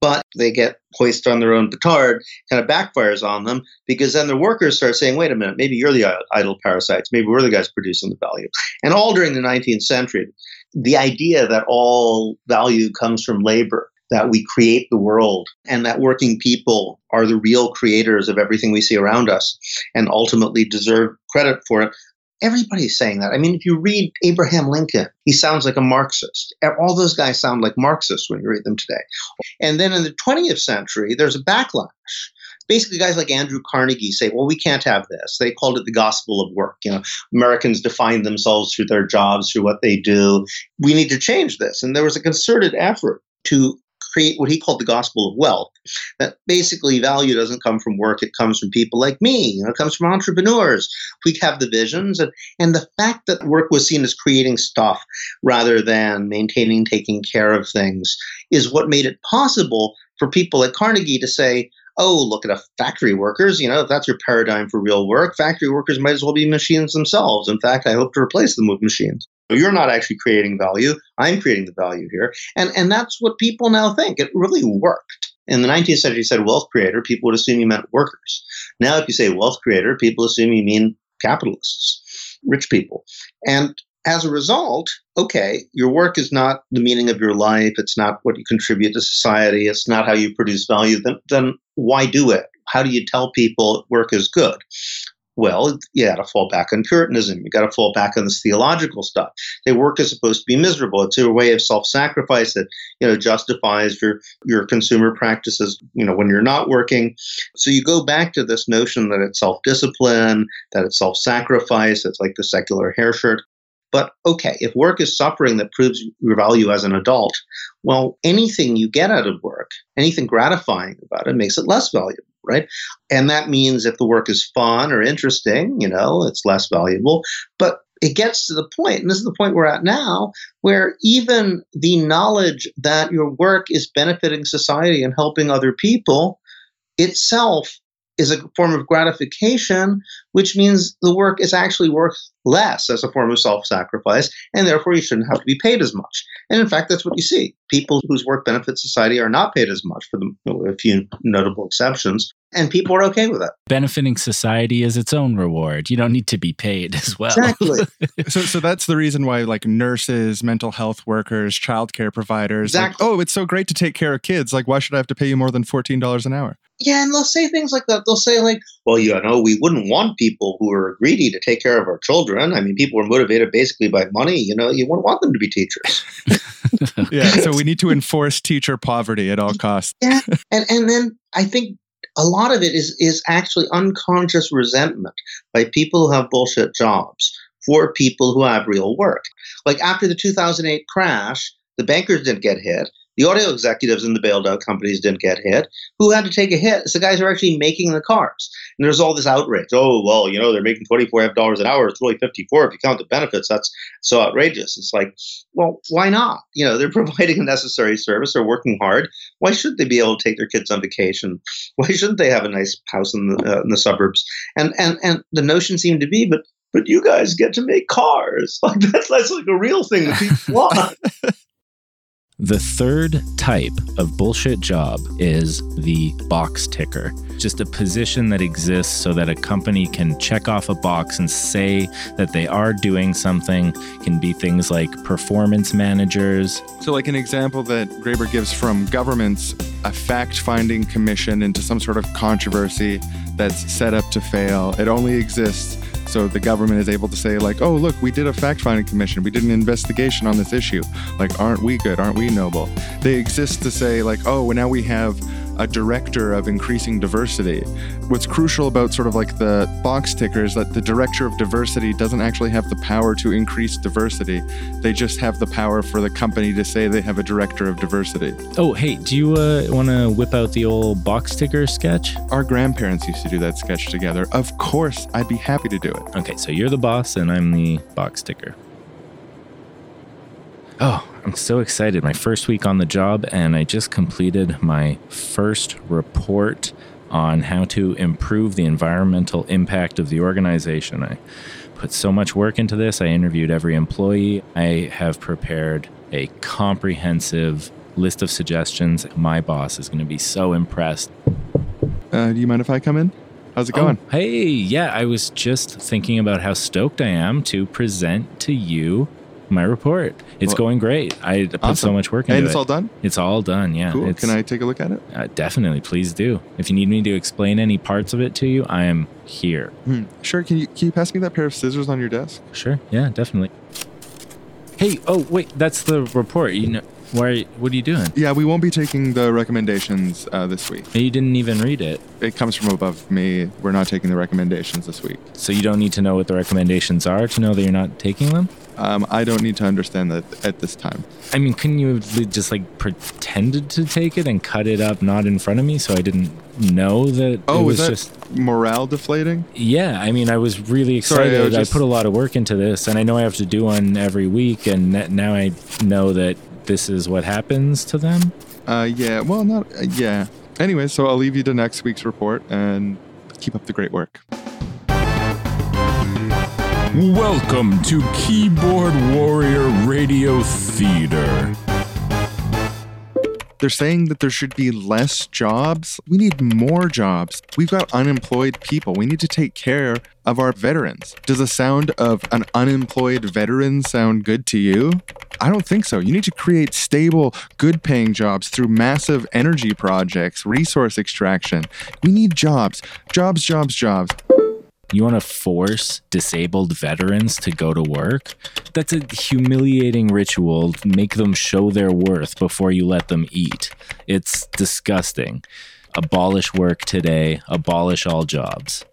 But they get hoisted on their own petard, kind of backfires on them, because then the workers start saying, wait a minute, maybe you're the idle parasites. Maybe we're the guys producing the value. And all during the 19th century, the idea that all value comes from labor, that we create the world and that working people are the real creators of everything we see around us and ultimately deserve credit for it. Everybody's saying that. I mean, if you read Abraham Lincoln, he sounds like a Marxist. All those guys sound like Marxists when you read them today. And then in the 20th century, there's a backlash. Basically, guys like Andrew Carnegie say, well, we can't have this. They called it the gospel of work. You know, Americans define themselves through their jobs, through what they do. We need to change this. And there was a concerted effort to create what he called the gospel of wealth, that basically value doesn't come from work. It comes from people like me. You know, it comes from entrepreneurs. We have the visions. And the fact that work was seen as creating stuff rather than maintaining, taking care of things is what made it possible for people like Carnegie to say, oh, look at factory workers. You know, if that's your paradigm for real work, factory workers might as well be machines themselves. In fact, I hope to replace them with machines. You're not actually creating value. I'm creating the value here. And that's what people now think. It really worked. In the 19th century, you said wealth creator, people would assume you meant workers. Now, if you say wealth creator, people assume you mean capitalists, rich people. And as a result, okay, your work is not the meaning of your life. It's not what you contribute to society. It's not how you produce value. Then why do it? How do you tell people work is good? Well, you got to fall back on Puritanism. You got to fall back on this theological stuff. Their work is supposed to be miserable. It's a way of self-sacrifice that, you know, justifies your consumer practices, you know, when you're not working. So you go back to this notion that it's self-discipline, that it's self-sacrifice. It's like the secular hair shirt. But okay, if work is suffering that proves your value as an adult, well, anything you get out of work, anything gratifying about it makes it less valuable, right? And that means if the work is fun or interesting, you know, it's less valuable. But it gets to the point, and this is the point we're at now, where even the knowledge that your work is benefiting society and helping other people itself is a form of gratification, which means the work is actually worth less as a form of self-sacrifice, and therefore you shouldn't have to be paid as much. And in fact, that's what you see. People whose work benefits society are not paid as much, for a few notable exceptions, and people are okay with it. Benefiting society is its own reward. You don't need to be paid as well. Exactly. So that's the reason why, like, nurses, mental health workers, childcare providers, exactly. Like, oh, it's so great to take care of kids. Like, why should I have to pay you more than $14 an hour? Yeah, and they'll say things like that. They'll say, like, well, you know, we wouldn't want people who are greedy to take care of our children. I mean, people are motivated basically by money. You know, you wouldn't want them to be teachers. Yeah, so we need to enforce teacher poverty at all costs. Yeah, and then I think a lot of it is actually unconscious resentment by people who have bullshit jobs for people who have real work. Like after the 2008 crash, the bankers didn't get hit. The audio executives in the bailed out companies didn't get hit. Who had to take a hit is the guys who are actually making the cars. And there's all this outrage. Oh, well, you know, they're making $24 an hour. It's really $54 if you count the benefits. That's so outrageous. It's like, well, why not? You know, they're providing a necessary service. They're working hard. Why shouldn't they be able to take their kids on vacation? Why shouldn't they have a nice house in the suburbs? And the notion seemed to be, but you guys get to make cars. Like that's like a real thing that people want. The third type of bullshit job is the box ticker, just a position that exists so that a company can check off a box and say that they are doing something. It can be things like performance managers. So like an example that Graeber gives from governments, a fact-finding commission into some sort of controversy that's set up to fail. It only exists so the government is able to say, like, oh, look, we did a fact-finding commission. We did an investigation on this issue. Like, aren't we good? Aren't we noble? They exist to say, like, oh, well, now we have a director of increasing diversity. What's crucial about sort of like the box ticker is that the director of diversity doesn't actually have the power to increase diversity. They just have the power for the company to say they have a director of diversity. Oh, hey, do you want to whip out the old box ticker sketch? Our grandparents used to do that sketch together. Of course, I'd be happy to do it. Okay, so you're the boss and I'm the box ticker. Oh, I'm so excited. My first week on the job, and I just completed my first report on how to improve the environmental impact of the organization. I put so much work into this. I interviewed every employee. I have prepared a comprehensive list of suggestions. My boss is going to be so impressed. Do you mind if I come in? How's it going? Oh, hey, yeah, I was just thinking about how stoked I am to present to you my report. It's going great. I put so much work into it. And it's all done? It's all done, yeah. Cool. Can I take a look at it? Definitely. Please do. If you need me to explain any parts of it to you, I am here. Sure. Can you pass me that pair of scissors on your desk? Sure. Yeah, definitely. Hey, oh, wait. That's the report. You know, what are you doing? Yeah, we won't be taking the recommendations this week. You didn't even read it. It comes from above me. We're not taking the recommendations this week. So you don't need to know what the recommendations are to know that you're not taking them? I don't need to understand that at this time. I mean, couldn't you have just pretended to take it and cut it up not in front of me so I didn't know that? Oh, it was that just morale deflating? Yeah, I mean, I was really excited. Sorry, I put a lot of work into this, and I know I have to do one every week, and now I know that this is what happens to them? Yeah. Anyway, so I'll leave you to next week's report, and keep up the great work. Welcome to Keyboard Warrior Radio Theater. They're saying that there should be less jobs. We need more jobs. We've got unemployed people. We need to take care of our veterans. Does the sound of an unemployed veteran sound good to you? I don't think so. You need to create stable, good-paying jobs through massive energy projects, resource extraction. We need jobs. Jobs, jobs, jobs. You want to force disabled veterans to go to work? That's a humiliating ritual. Make them show their worth before you let them eat. It's disgusting. Abolish work today. Abolish all jobs.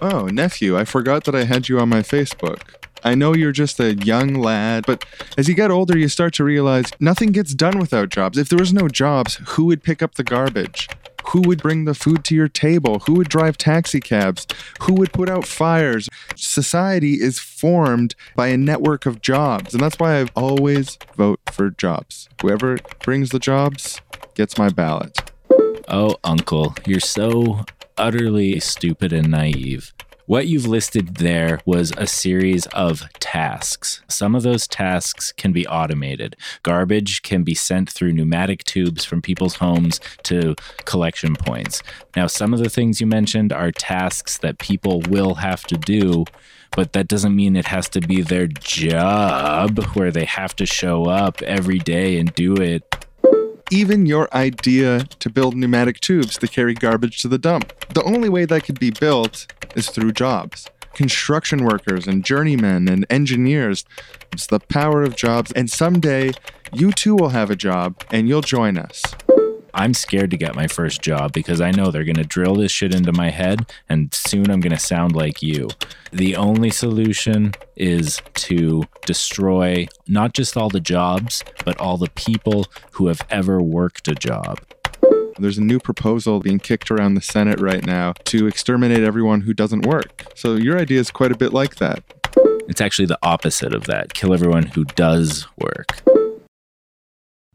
Oh, nephew, I forgot that I had you on my Facebook. I know you're just a young lad, but as you get older, you start to realize nothing gets done without jobs. If there was no jobs, who would pick up the garbage? Who would bring the food to your table? Who would drive taxi cabs? Who would put out fires? Society is formed by a network of jobs, and that's why I always vote for jobs. Whoever brings the jobs gets my ballot. Oh, uncle, you're so utterly stupid and naive. What you've listed there was a series of tasks. Some of those tasks can be automated. Garbage can be sent through pneumatic tubes from people's homes to collection points. Now, some of the things you mentioned are tasks that people will have to do, but that doesn't mean it has to be their job where they have to show up every day and do it. Even your idea to build pneumatic tubes to carry garbage to the dump. The only way that could be built is through jobs. Construction workers and journeymen and engineers. It's the power of jobs. And someday, you too will have a job and you'll join us. I'm scared to get my first job because I know they're going to drill this shit into my head and soon I'm going to sound like you. The only solution is to destroy not just all the jobs, but all the people who have ever worked a job. There's a new proposal being kicked around the Senate right now to exterminate everyone who doesn't work. So your idea is quite a bit like that. It's actually the opposite of that. Kill everyone who does work.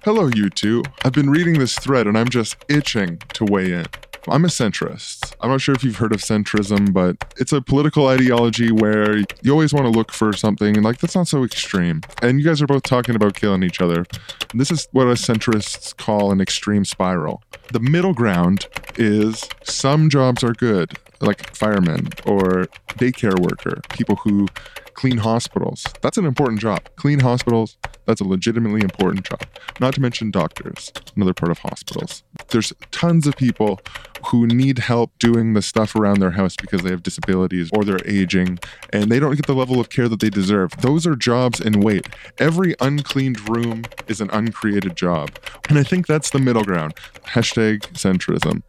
Hello, you two. I've been reading this thread and I'm just itching to weigh in. I'm a centrist. I'm not sure if you've heard of centrism, but it's a political ideology where you always want to look for something and that's not so extreme. And you guys are both talking about killing each other. And this is what us centrists call an extreme spiral. The middle ground is some jobs are good, like firemen or daycare worker, people who clean hospitals. That's an important job. Clean hospitals, that's a legitimately important job. Not to mention doctors, another part of hospitals. There's tons of people who need help doing the stuff around their house because they have disabilities or they're aging and they don't get the level of care that they deserve. Those are jobs in wait. Every uncleaned room is an uncreated job. And I think that's the middle ground. #centrism.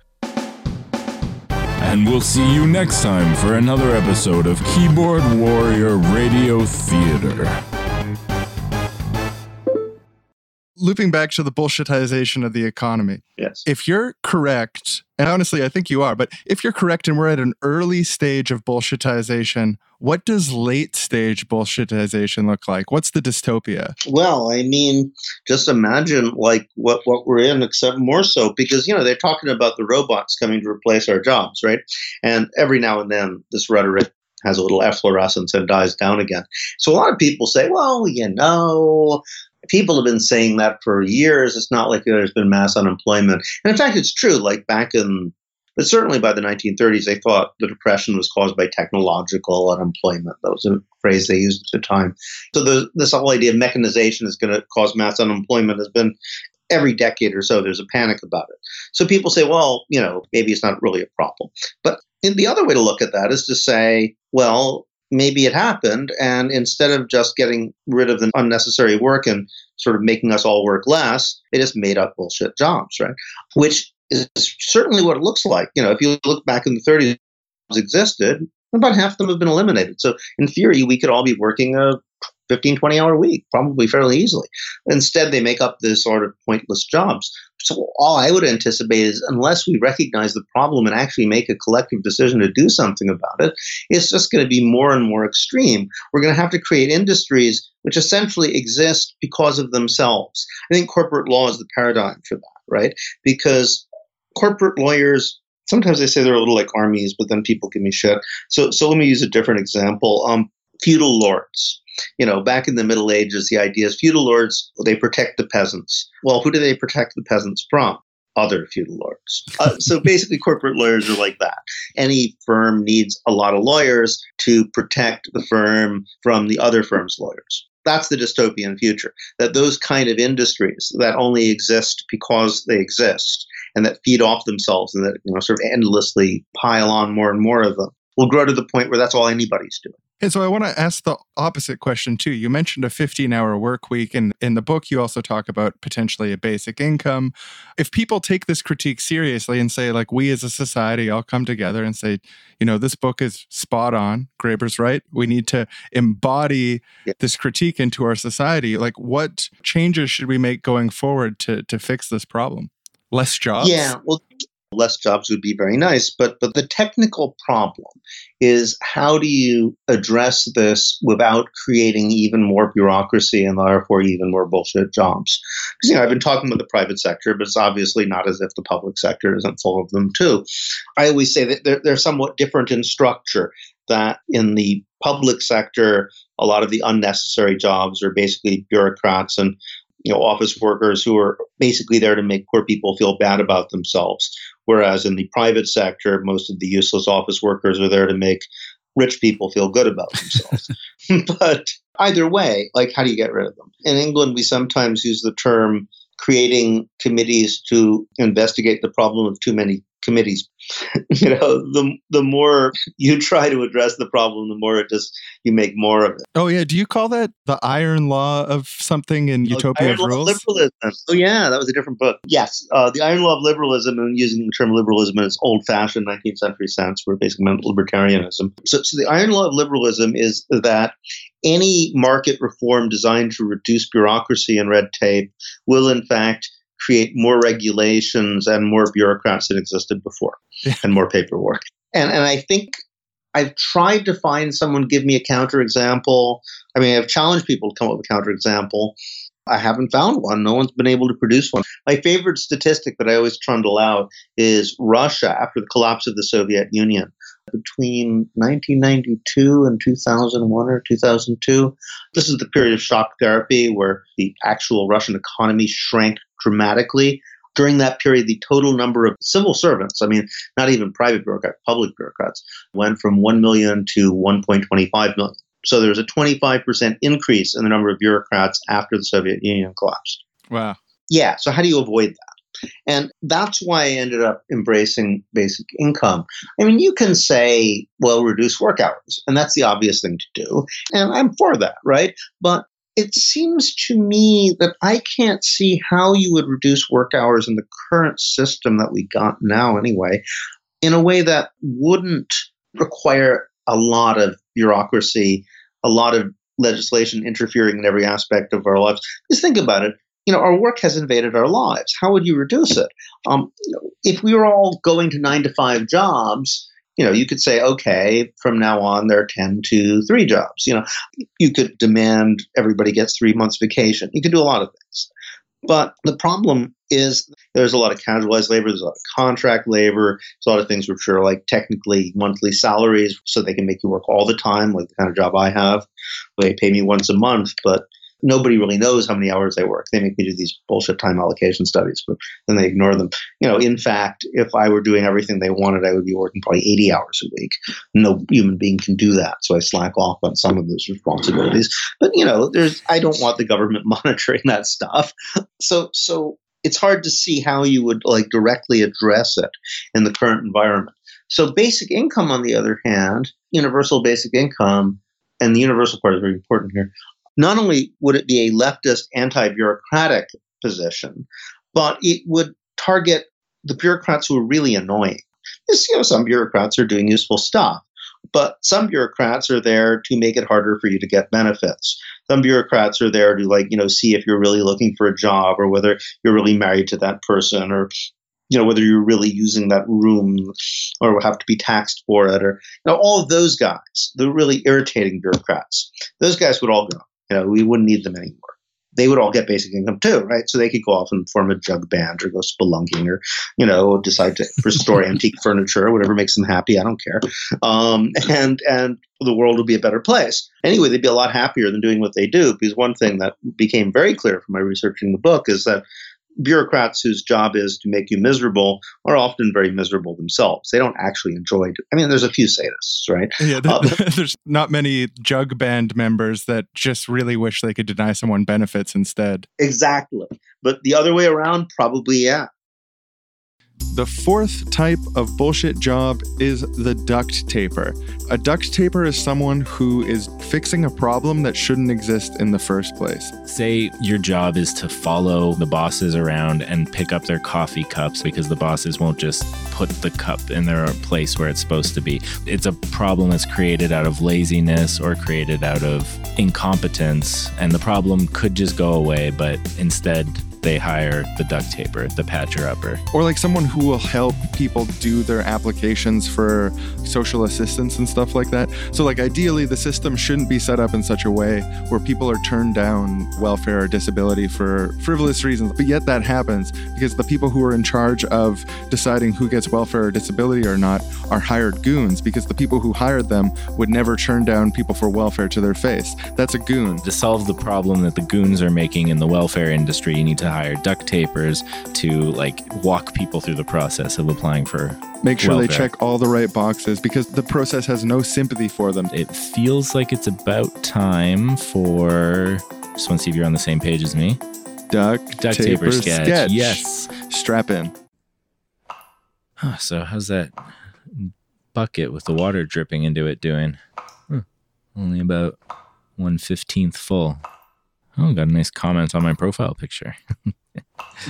And we'll see you next time for another episode of Keyboard Warrior Radio Theater. Looping back to the bullshitization of the economy. Yes. If you're correct, and honestly, I think you are, but if you're correct and we're at an early stage of bullshitization, what does late stage bullshitization look like? What's the dystopia? Well, I mean, just imagine what we're in, except more so, because, they're talking about the robots coming to replace our jobs, right? And every now and then this rhetoric has a little efflorescence and dies down again. So a lot of people say, well, people have been saying that for years. It's not like there's been mass unemployment. And in fact, it's true. Back in But certainly by the 1930s, they thought the Depression was caused by technological unemployment. That was a phrase they used at the time. So this whole idea of mechanization is going to cause mass unemployment has been every decade or so, there's a panic about it. So people say, well, you know, maybe it's not really a problem. But the other way to look at that is to say, well, maybe it happened. And instead of just getting rid of the unnecessary work and sort of making us all work less, they just made up bullshit jobs, right? Which is certainly what it looks like. You know, if you look back in the 30s, jobs existed, about half of them have been eliminated. So in theory, we could all be working a 15, 20-hour week, probably fairly easily. Instead, they make up this sort of pointless jobs. So all I would anticipate is, unless we recognize the problem and actually make a collective decision to do something about it, it's just going to be more and more extreme. We're going to have to create industries which essentially exist because of themselves. I think corporate law is the paradigm for that, right? Because corporate lawyers, sometimes they say they're a little like armies, but then people give me shit. So let me use a different example. Feudal lords. You know, back in the Middle Ages, the idea is feudal lords, they protect the peasants. Well, who do they protect the peasants from? Other feudal lords. So basically, corporate lawyers are like that. Any firm needs a lot of lawyers to protect the firm from the other firm's lawyers. That's the dystopian future, that those kind of industries that only exist because they exist and that feed off themselves and that, you know, sort of endlessly pile on more and more of them will grow to the point where that's all anybody's doing. And so I want to ask the opposite question, too. You mentioned a 15-hour work week, and in the book, you also talk about potentially a basic income. If people take this critique seriously and say, like, we as a society all come together and say, you know, this book is spot on, Graeber's right, we need to embody this critique into our society, like, what changes should we make going forward to fix this problem? Less jobs? Yeah, well, less jobs would be very nice, but the technical problem is, how do you address this without creating even more bureaucracy and therefore even more bullshit jobs? Because, you know, I've been talking about the private sector, but it's obviously not as if the public sector isn't full of them too. I always say that they're somewhat different in structure, that in the public sector, a lot of the unnecessary jobs are basically bureaucrats and, you know, office workers who are basically there to make poor people feel bad about themselves. Whereas in the private sector, most of the useless office workers are there to make rich people feel good about themselves. But either way, like, how do you get rid of them? In England, we sometimes use the term creating committees to investigate the problem of too many committees. You know, the more you try to address the problem, the more it just, you make more of it. Oh yeah, do you call that the iron law of something in Utopia of Rules? Liberalism. Oh yeah, that was a different book. Yes, the iron law of liberalism, and using the term liberalism in its old-fashioned 19th century sense, we're basically meant libertarianism. So the iron law of liberalism is that any market reform designed to reduce bureaucracy and red tape will, in fact, create more regulations and more bureaucrats than existed before and more paperwork. And I think I've tried to find someone give me a counterexample. I mean, I've challenged people to come up with a counterexample. I haven't found one. No one's been able to produce one. My favorite statistic that I always trundle out is Russia, after the collapse of the Soviet Union. Between 1992 and 2001 or 2002, this is the period of shock therapy where the actual Russian economy shrank dramatically. During that period, the total number of civil servants, I mean, not even private bureaucrats, public bureaucrats, went from 1 million to 1.25 million. So there was a 25% increase in the number of bureaucrats after the Soviet Union collapsed. Wow. Yeah. So how do you avoid that? And that's why I ended up embracing basic income. I mean, you can say, well, reduce work hours, and that's the obvious thing to do. And I'm for that, right? But it seems to me that I can't see how you would reduce work hours in the current system that we got now anyway, in a way that wouldn't require a lot of bureaucracy, a lot of legislation interfering in every aspect of our lives. Just think about it. You know, our work has invaded our lives. How would you reduce it? You know, if we were all going to 9-to-5 jobs, you know, you could say, okay, from now on, there are 10-to-3 jobs. You know, you could demand everybody gets 3 months vacation. You could do a lot of things. But the problem is there's a lot of casualized labor. There's a lot of contract labor. There's a lot of things which are like technically monthly salaries, so they can make you work all the time, like the kind of job I have. They pay me once a month, but Nobody really knows how many hours I work. They make me do these bullshit time allocation studies, but then they ignore them. You know, in fact, if I were doing everything they wanted, I would be working probably 80 hours a week. No human being can do that. So I slack off on some of those responsibilities. But, you know, I don't want the government monitoring that stuff. So it's hard to see how you would like directly address it in the current environment. So basic income, on the other hand, universal basic income, and the universal part is very important here. Not only would it be a leftist, anti-bureaucratic position, but it would target the bureaucrats who are really annoying. Because, you know, some bureaucrats are doing useful stuff, but some bureaucrats are there to make it harder for you to get benefits. Some bureaucrats are there to, like, you know, see if you're really looking for a job, or whether you're really married to that person, or, you know, whether you're really using that room or have to be taxed for it, or, you know, all of those guys, the really irritating bureaucrats. Those guys would all go. You know, we wouldn't need them anymore. They would all get basic income too, right? So they could go off and form a jug band, or go spelunking, or, you know, decide to restore antique furniture, or whatever makes them happy. I don't care. And the world would be a better place. Anyway, they'd be a lot happier than doing what they do, because one thing that became very clear from my research in the book is that bureaucrats whose job is to make you miserable are often very miserable themselves. They don't actually enjoy it. I mean, there's a few sadists, right? Yeah, there's not many jug band members that just really wish they could deny someone benefits instead. Exactly. But the other way around, probably, yeah. The fourth type of bullshit job is the duct taper. A duct taper is someone who is fixing a problem that shouldn't exist in the first place. Say your job is to follow the bosses around and pick up their coffee cups because the bosses won't just put the cup in their place where it's supposed to be. It's a problem that's created out of laziness or created out of incompetence, and the problem could just go away, but instead they hire the duct taper, the patcher-upper. Or like someone who will help people do their applications for social assistance and stuff like that. So like ideally, the system shouldn't be set up in such a way where people are turned down welfare or disability for frivolous reasons. But yet that happens because the people who are in charge of deciding who gets welfare or disability or not are hired goons, because the people who hired them would never turn down people for welfare to their face. That's a goon. To solve the problem that the goons are making in the welfare industry, you need to hire duct tapers to like walk people through the process of applying for Make sure welfare. They check all the right boxes, because the process has no sympathy for them. It feels like it's about time for, just want to see if you're on the same page as me. Duct taper sketch. Yes. Strap in. Huh, so how's that bucket with the water dripping into it doing? Huh. Only about 1/15 full. Oh, got a nice comment on my profile picture.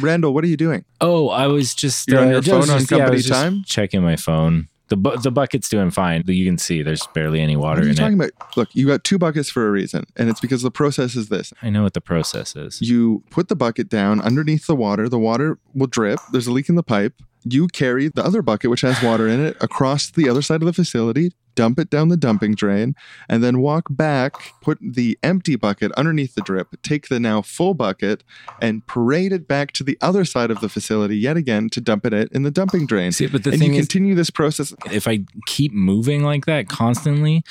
Randall, what are you doing? Oh, I was just... You're on your phone on company time? Checking my phone. The bucket's doing fine. You can see there's barely any water in it. What are you talking about? Look, you got two buckets for a reason, and it's because the process is this. I know what the process is. You put the bucket down underneath the water will drip, there's a leak in the pipe, you carry the other bucket, which has water in it, across the other side of the facility, dump it down the dumping drain, and then walk back, put the empty bucket underneath the drip, take the now full bucket, and parade it back to the other side of the facility yet again to dump it in the dumping drain. See, but the and thing you is, continue this process. If I keep moving like that constantly,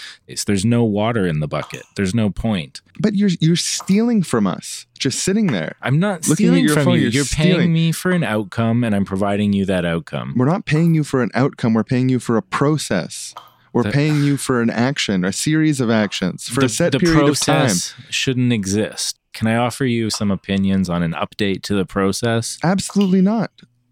there's no water in the bucket. There's no point. But you're stealing from us, just sitting there. I'm not stealing from you. You're paying me for an outcome, and I'm providing you that outcome. We're not paying you for an outcome. We're paying you for a process. We're paying you for an action, a series of actions, for a set period of time. The process shouldn't exist. Can I offer you some opinions on an update to the process? Absolutely not.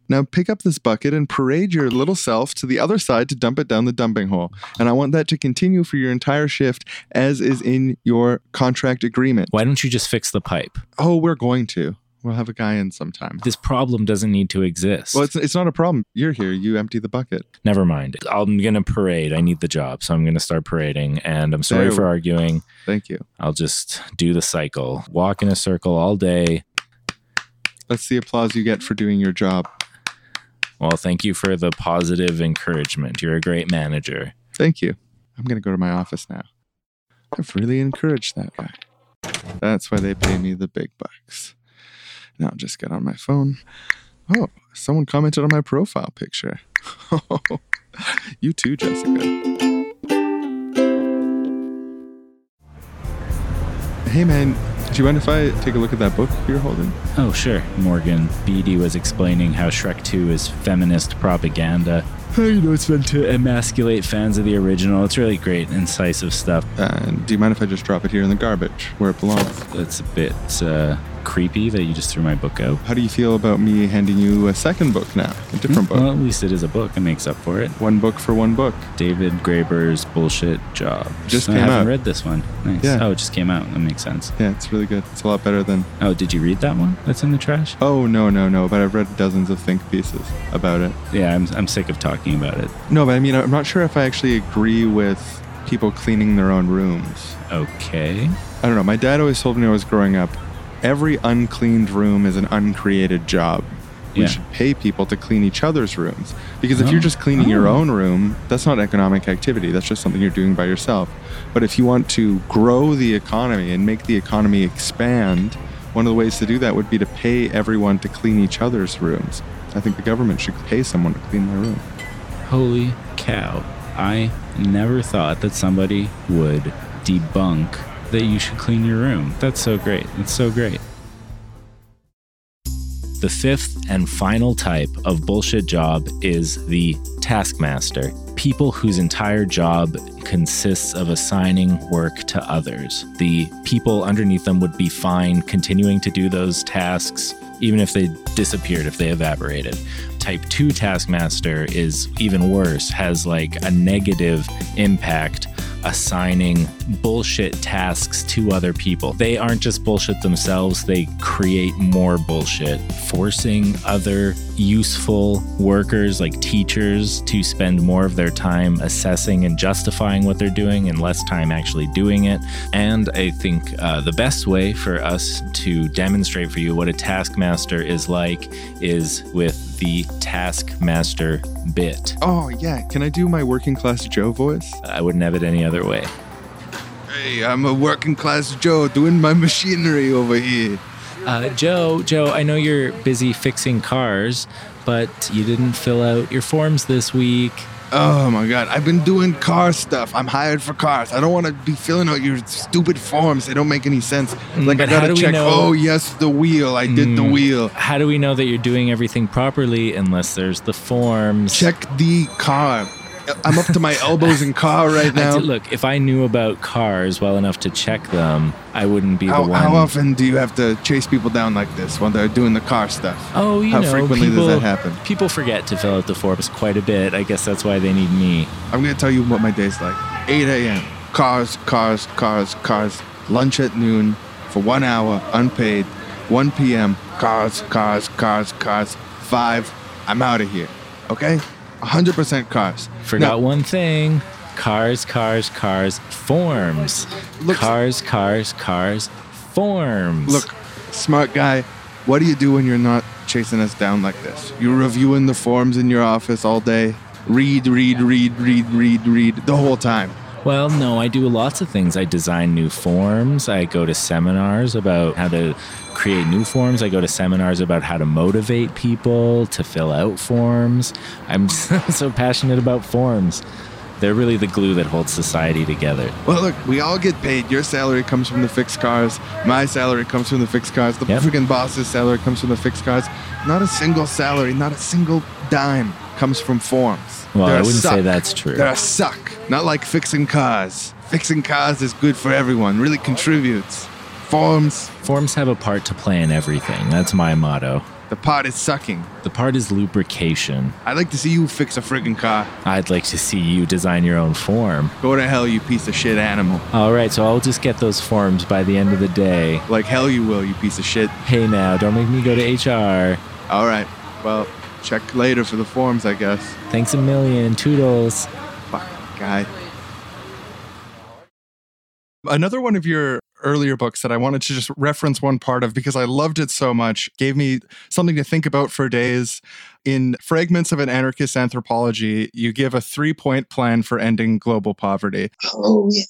Now pick up this bucket and parade your little self to the other side to dump it down the dumping hole. And I want that to continue for your entire shift, as is in your contract agreement. Why don't you just fix the pipe? Oh, we're going to. We'll have a guy in sometime. This problem doesn't need to exist. Well, it's not a problem. You're here. You empty the bucket. Never mind. I'm going to parade. I need the job, so I'm going to start parading, and I'm sorry for arguing. Thank you. I'll just do the cycle. Walk in a circle all day. That's the applause you get for doing your job. Well, thank you for the positive encouragement. You're a great manager. Thank you. I'm going to go to my office now. I've really encouraged that guy. That's why they pay me the big bucks. Now just get on my phone. Oh, someone commented on my profile picture. You too, Jessica. Hey man, Do you mind if I take a look at that book you're holding? Oh, sure, Morgan. Beatty was explaining how Shrek 2 is feminist propaganda. You know, it's meant to emasculate fans of the original. It's really great, incisive stuff. Do you mind if I just drop it here in the garbage where it belongs? That's a bit creepy that you just threw my book out. How do you feel about me handing you a second book now? A different book? Well, at least it is a book. It makes up for it. One book for one book. David Graeber's Bullshit Jobs. Just came out. I haven't read this one. Nice. Yeah. Oh, it just came out. That makes sense. Yeah, it's really good. It's a lot better than... Oh, did you read that one that's in the trash? Oh, no. But I've read dozens of think pieces about it. Yeah, I'm sick of talking about it. No, but I mean, I'm not sure if I actually agree with people cleaning their own rooms. Okay. I don't know. My dad always told me when I was growing up, every uncleaned room is an uncreated job. We should pay people to clean each other's rooms. Because if you're just cleaning your own room, that's not economic activity. That's just something you're doing by yourself. But if you want to grow the economy and make the economy expand, one of the ways to do that would be to pay everyone to clean each other's rooms. I think the government should pay someone to clean their room. Holy cow. I never thought that somebody would debunk that you should clean your room. That's so great. That's so great. The fifth and final type of bullshit job is the taskmaster, people whose entire job consists of assigning work to others. The people underneath them would be fine continuing to do those tasks, even if they disappeared, if they evaporated. Type 2 taskmaster is even worse, has like a negative impact, assigning bullshit tasks to other people. They aren't just bullshit themselves, they create more bullshit, forcing other useful workers like teachers to spend more of their time assessing and justifying what they're doing and less time actually doing it. And I think the best way for us to demonstrate for you what a taskmaster is like is with the taskmaster bit. Oh yeah, can I do my working class Joe voice? I wouldn't have it any other way. Hey, I'm a working class Joe doing my machinery over here. Joe, I know you're busy fixing cars, but you didn't fill out your forms this week. Oh my God, I've been doing car stuff. I'm hired for cars. I don't want to be filling out your stupid forms. They don't make any sense. Like, but I got to check, oh yes, the wheel. I did the wheel. How do we know that you're doing everything properly unless there's the forms? Check the car. I'm up to my elbows in car right now. Look, if I knew about cars well enough to check them, I wouldn't be the one. How often do you have to chase people down like this when they're doing the car stuff? Oh, how frequently does that happen? People forget to fill out the forms quite a bit. I guess that's why they need me. I'm going to tell you what my day's like. 8 a.m. Cars. Lunch at noon for 1 hour, unpaid. 1 p.m. Cars. 5, I'm out of here. Okay? 100% cars. Forgot one thing. Cars, forms. Look, cars, forms. Look, smart guy, what do you do when you're not chasing us down like this? You're reviewing the forms in your office all day. Read the whole time. Well, no, I do lots of things. I design new forms. I go to seminars about how to create new forms. I go to seminars about how to motivate people to fill out forms. I'm so passionate about forms. They're really the glue that holds society together. Well, look, we all get paid. Your salary comes from the fixed cars. My salary comes from the fixed cars. The freaking boss's salary comes from the fixed cars. Not a single salary, not a single dime comes from forms. Well, I wouldn't say that's true. They're a suck. Not like fixing cars. Fixing cars is good for everyone. Really contributes. Forms have a part to play in everything. That's my motto. The part is sucking. The part is lubrication. I'd like to see you fix a friggin' car. I'd like to see you design your own form. Go to hell, you piece of shit animal. All right, so I'll just get those forms by the end of the day. Like hell you will, you piece of shit. Hey now, don't make me go to HR. All right, well, check later for the forms, I guess. Thanks a million. Toodles. Fuck, guy. Another one of your earlier books that I wanted to just reference one part of because I loved it so much, gave me something to think about for days. In Fragments of an Anarchist Anthropology, you give a 3-point plan for ending global poverty. Oh, yeah.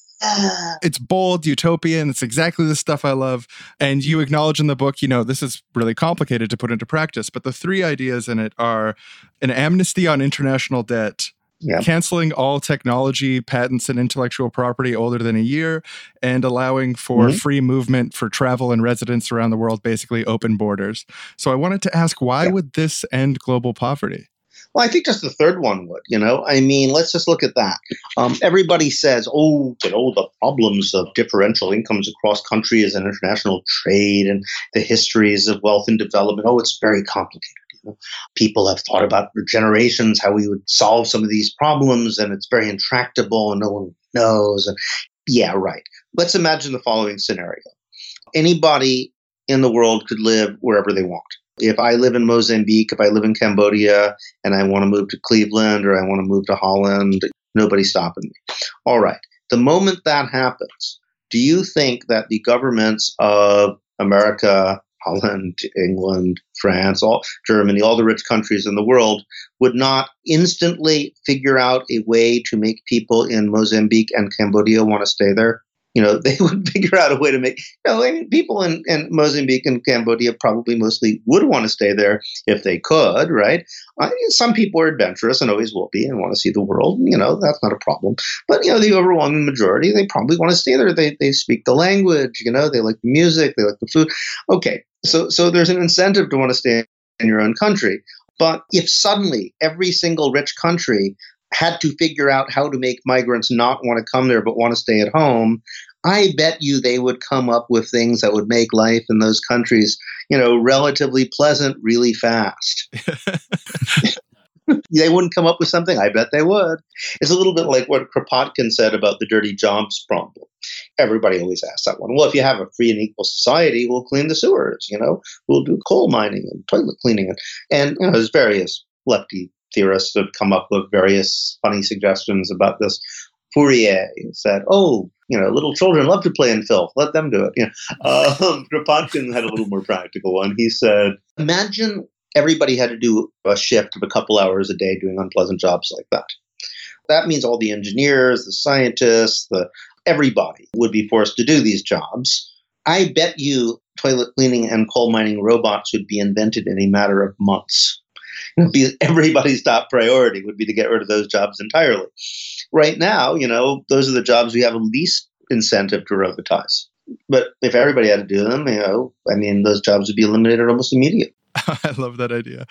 It's bold, utopian, it's exactly the stuff I love. And you acknowledge in the book, you know, this is really complicated to put into practice, but the 3 ideas in it are an amnesty on international debt, Yep. Canceling all technology, patents, and intellectual property older than a year, and allowing for free movement for travel and residents around the world, basically open borders. So I wanted to ask, why would this end global poverty? Well, I think just the third one would, you know. I mean, let's just look at that. Everybody says, oh, you know, the problems of differential incomes across countries and international trade and the histories of wealth and development. Oh, it's very complicated. People have thought about for generations how we would solve some of these problems, and it's very intractable and no one knows. And yeah, right. Let's imagine the following scenario. Anybody in the world could live wherever they want. If I live in Mozambique, if I live in Cambodia, and I want to move to Cleveland or I want to move to Holland, nobody's stopping me. All right. The moment that happens, do you think that the governments of America, Holland, England, France, all Germany, all the rich countries in the world would not instantly figure out a way to make people in Mozambique and Cambodia want to stay there? You know, they would figure out a way to make, you know, and people in Mozambique and Cambodia probably mostly would want to stay there if they could, right? I mean, some people are adventurous and always will be and want to see the world. You know, that's not a problem. But, you know, the overwhelming majority, they probably want to stay there. They speak the language, you know, they like the music, they like the food. Okay, so there's an incentive to want to stay in your own country. But if suddenly every single rich country had to figure out how to make migrants not want to come there but want to stay at home, I bet you they would come up with things that would make life in those countries, you know, relatively pleasant really fast. They wouldn't come up with something. I bet they would. It's a little bit like what Kropotkin said about the dirty jobs problem. Everybody always asks that one. Well, if you have a free and equal society, we'll clean the sewers, you know, we'll do coal mining and toilet cleaning. And you know, there's various lefty theorists have come up with various funny suggestions about this. Fourier said, oh, you know, little children love to play in filth. Let them do it. You know, Kropotkin had a little more practical one. He said, imagine everybody had to do a shift of a couple hours a day doing unpleasant jobs like that. That means all the engineers, the scientists, everybody would be forced to do these jobs. I bet you toilet cleaning and coal mining robots would be invented in a matter of months. Everybody's top priority would be to get rid of those jobs entirely. Right now, you know, those are the jobs we have the least incentive to robotize. But if everybody had to do them, you know, I mean, those jobs would be eliminated almost immediately. I love that idea.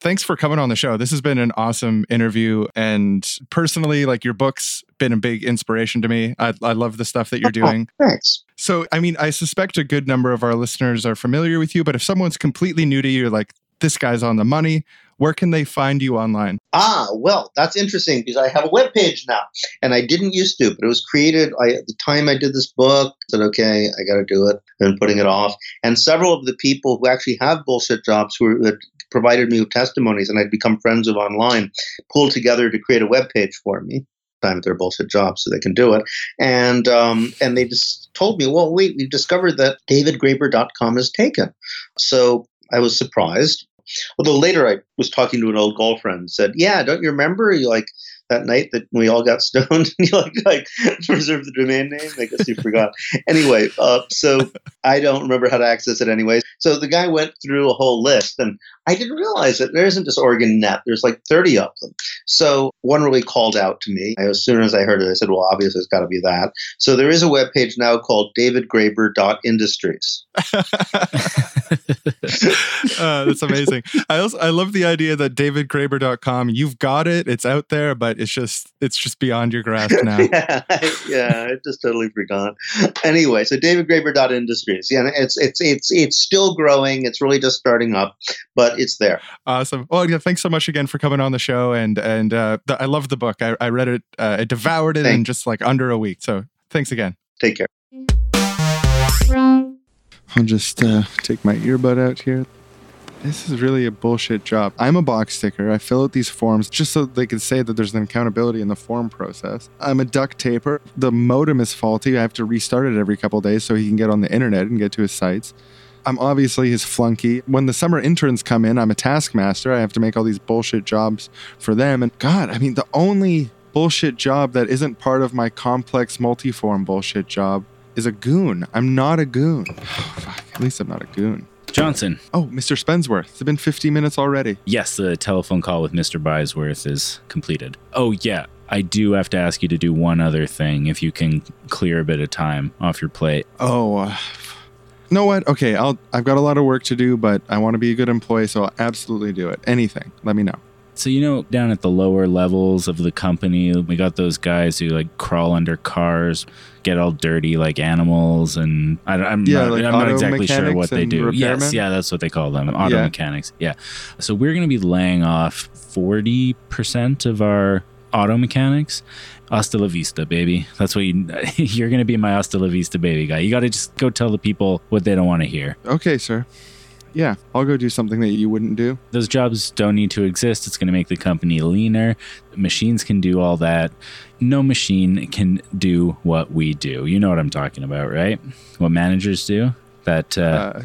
Thanks for coming on the show. This has been an awesome interview. And personally, like, your book's been a big inspiration to me. I love the stuff that you're doing. Thanks. So, I mean, I suspect a good number of our listeners are familiar with you, but if someone's completely new to you, like, this guy's on the money, where can they find you online? Ah, well, that's interesting because I have a webpage now, and I didn't used to, but it was created at the time I did this book. I said, okay, I got to do it. I've been putting it off. And several of the people who actually have bullshit jobs who had provided me with testimonies and I'd become friends with online pulled together to create a webpage for me. Time their bullshit job so they can do it. And they just told me, well, wait, we've discovered that davidgraeber.com is taken. So I was surprised. Although later I was talking to an old girlfriend and said, yeah, don't you remember like that night that we all got stoned and you like reserved the domain name? I guess you forgot. Anyway, so I don't remember how to access it anyway. So the guy went through a whole list and I didn't realize that there isn't just OregonNet. There's like 30 of them. So one really called out to me. As soon as I heard it, I said, well, obviously it's got to be that. So there is a webpage now called davidgraeber.industries. That's amazing. I love the idea that davidgraeber.com, you've got it, it's out there, but it's just beyond your grasp now. yeah, I just totally forgot. Anyway, so davidgraeber.industries. Yeah, it's still growing. It's really just starting up, but it's there. Awesome. Well, yeah, thanks so much again for coming on the show, and I love the book. I read it, I devoured it in just like under a week. So thanks again. Take care. I'll just take my earbud out here. This is really a bullshit job. I'm a box ticker. I fill out these forms just so they can say that there's an accountability in the form process. I'm a duct taper. The modem is faulty. I have to restart it every couple of days so he can get on the internet and get to his sites. I'm obviously his flunky. When the summer interns come in, I'm a taskmaster. I have to make all these bullshit jobs for them. And God, I mean, the only bullshit job that isn't part of my complex multi-form bullshit job is a goon. I'm not a goon. At least I'm not a goon. Johnson. Oh, Mr. Spensworth. It's been 50 minutes already. Yes, the telephone call with Mr. Bysworth is completed. Oh, yeah. I do have to ask you to do one other thing, if you can clear a bit of time off your plate. Oh, you know what? Okay, I've got a lot of work to do, but I want to be a good employee, so I'll absolutely do it. Anything. Let me know. So, you know, down at the lower levels of the company, we got those guys who, like, crawl under cars, get all dirty like animals, and I'm not exactly sure what they do. Yes, yeah, that's what they call them, auto mechanics. Yeah. So we're going to be laying off 40% of our auto mechanics. Hasta la vista, baby. That's what you're going to be my hasta la vista baby guy. You got to just go tell the people what they don't want to hear. Okay, sir. Yeah, I'll go do something that you wouldn't do. Those jobs don't need to exist. It's going to make the company leaner. Machines can do all that. No machine can do what we do. You know what I'm talking about, right? What managers do. That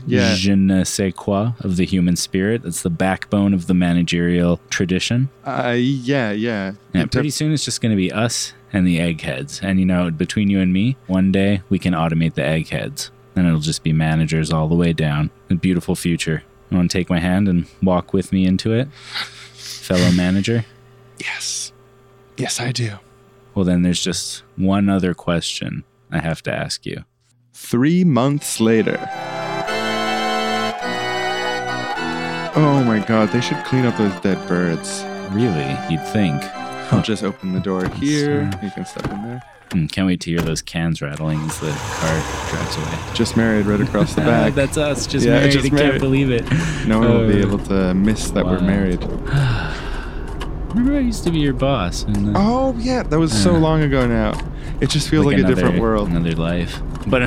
je ne sais quoi of the human spirit. That's the backbone of the managerial tradition. And pretty soon it's just going to be us and the eggheads. And, you know, between you and me, one day we can automate the eggheads. And it'll just be managers all the way down. A beautiful future. You want to take my hand and walk with me into it, fellow manager? Yes. Yes, I do. Well, then there's just one other question I have to ask you. 3 months later. Oh, my God. They should clean up those dead birds. Really? You'd think. I'll just open the door here. You can step in there. Can't wait to hear those cans rattling as the car drives away. Just married right across the back. That's us. Just married. Just married. Can't believe it. No one will be able to miss that we're married. Remember I used to be your boss. That was so long ago now. It just feels like a different world. Another life. But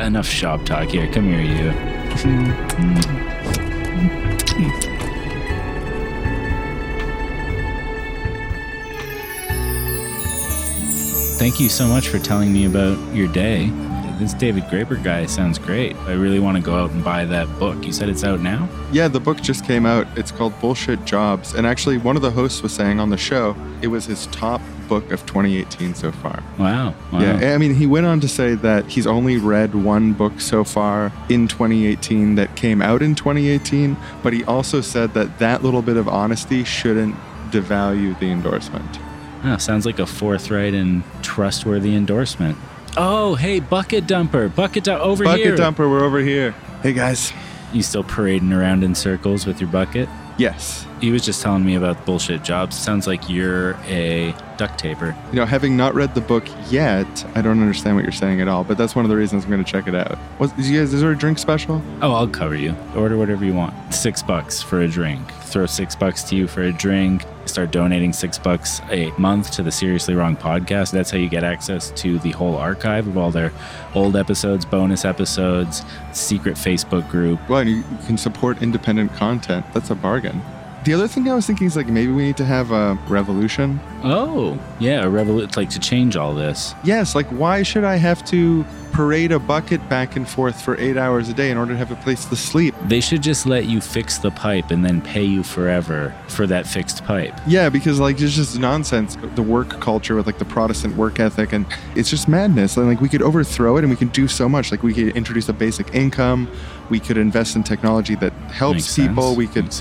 enough shop talk here. Come here, you. Thank you so much for telling me about your day. This David Graeber guy sounds great. I really want to go out and buy that book. You said it's out now? Yeah, the book just came out. It's called Bullshit Jobs. And actually, one of the hosts was saying on the show, it was his top book of 2018 so far. Wow. Yeah, I mean, he went on to say that he's only read one book so far in 2018 that came out in 2018. But he also said that little bit of honesty shouldn't devalue the endorsement. Oh, sounds like a forthright and trustworthy endorsement. Oh, hey, Bucket Dumper. Over here. Bucket Dumper, we're over here. Hey, guys. You still parading around in circles with your bucket? Yes. He was just telling me about Bullshit Jobs. Sounds like you're a duct taper. You know, having not read the book yet, I don't understand what you're saying at all, but that's one of the reasons I'm going to check it out. Is there a drink special? Oh, I'll cover you. Order whatever you want. $6 for a drink. Throw $6 to you for a drink. Start donating $6 a month to the Seriously Wrong podcast. That's how you get access to the whole archive of all their old episodes, bonus episodes, secret Facebook group. Well, and you can support independent content. That's a bargain. The other thing I was thinking is, like, maybe we need to have a revolution. Oh, yeah, a revolution, like, to change all this. Yes, like, why should I have to parade a bucket back and forth for 8 hours a day in order to have a place to sleep? They should just let you fix the pipe and then pay you forever for that fixed pipe. Yeah, because, like, it's just nonsense. The work culture with, like, the Protestant work ethic, and it's just madness. And, like, we could overthrow it and we can do so much. Like, we could introduce a basic income. We could invest in technology that helps people. We could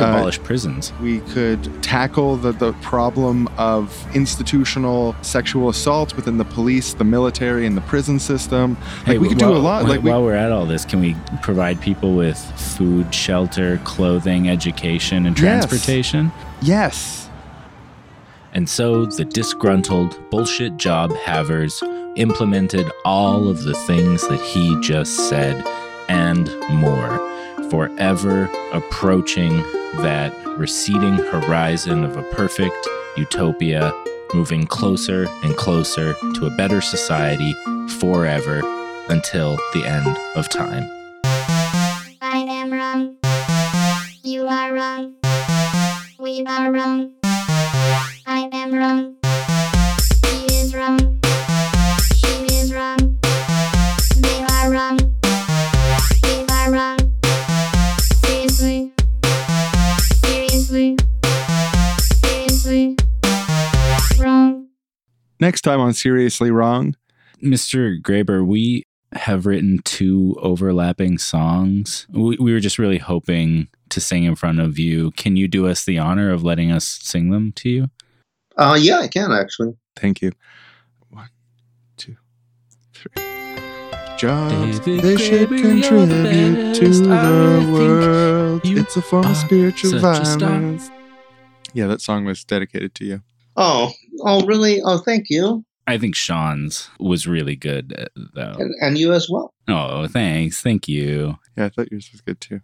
abolish prisons. We could tackle the problem of institutional sexual assault within the police, the military, and the prison system. Hey, we could do a lot. While we're at all this, can we provide people with food, shelter, clothing, education, and transportation? Yes. And so the disgruntled bullshit job havers implemented all of the things that he just said, and more, forever approaching that receding horizon of a perfect utopia, moving closer and closer to a better society forever until the end of time. I am wrong. You are wrong. We are wrong. I am wrong. He is wrong. She is wrong. They are wrong. Seriously wrong. Next time on Seriously Wrong. Mr. Graeber, we have written two overlapping songs. We were just really hoping to sing in front of you. Can you do us the honor of letting us sing them to you? Yeah, I can actually. Thank you. 1, 2, 3. Jobs, they should contribute to the world. It's a form of spiritual violence. Yeah, that song was dedicated to you. Oh, really? Oh, thank you. I think Sean's was really good, though. And you as well. Oh, thanks. Thank you. Yeah, I thought yours was good, too.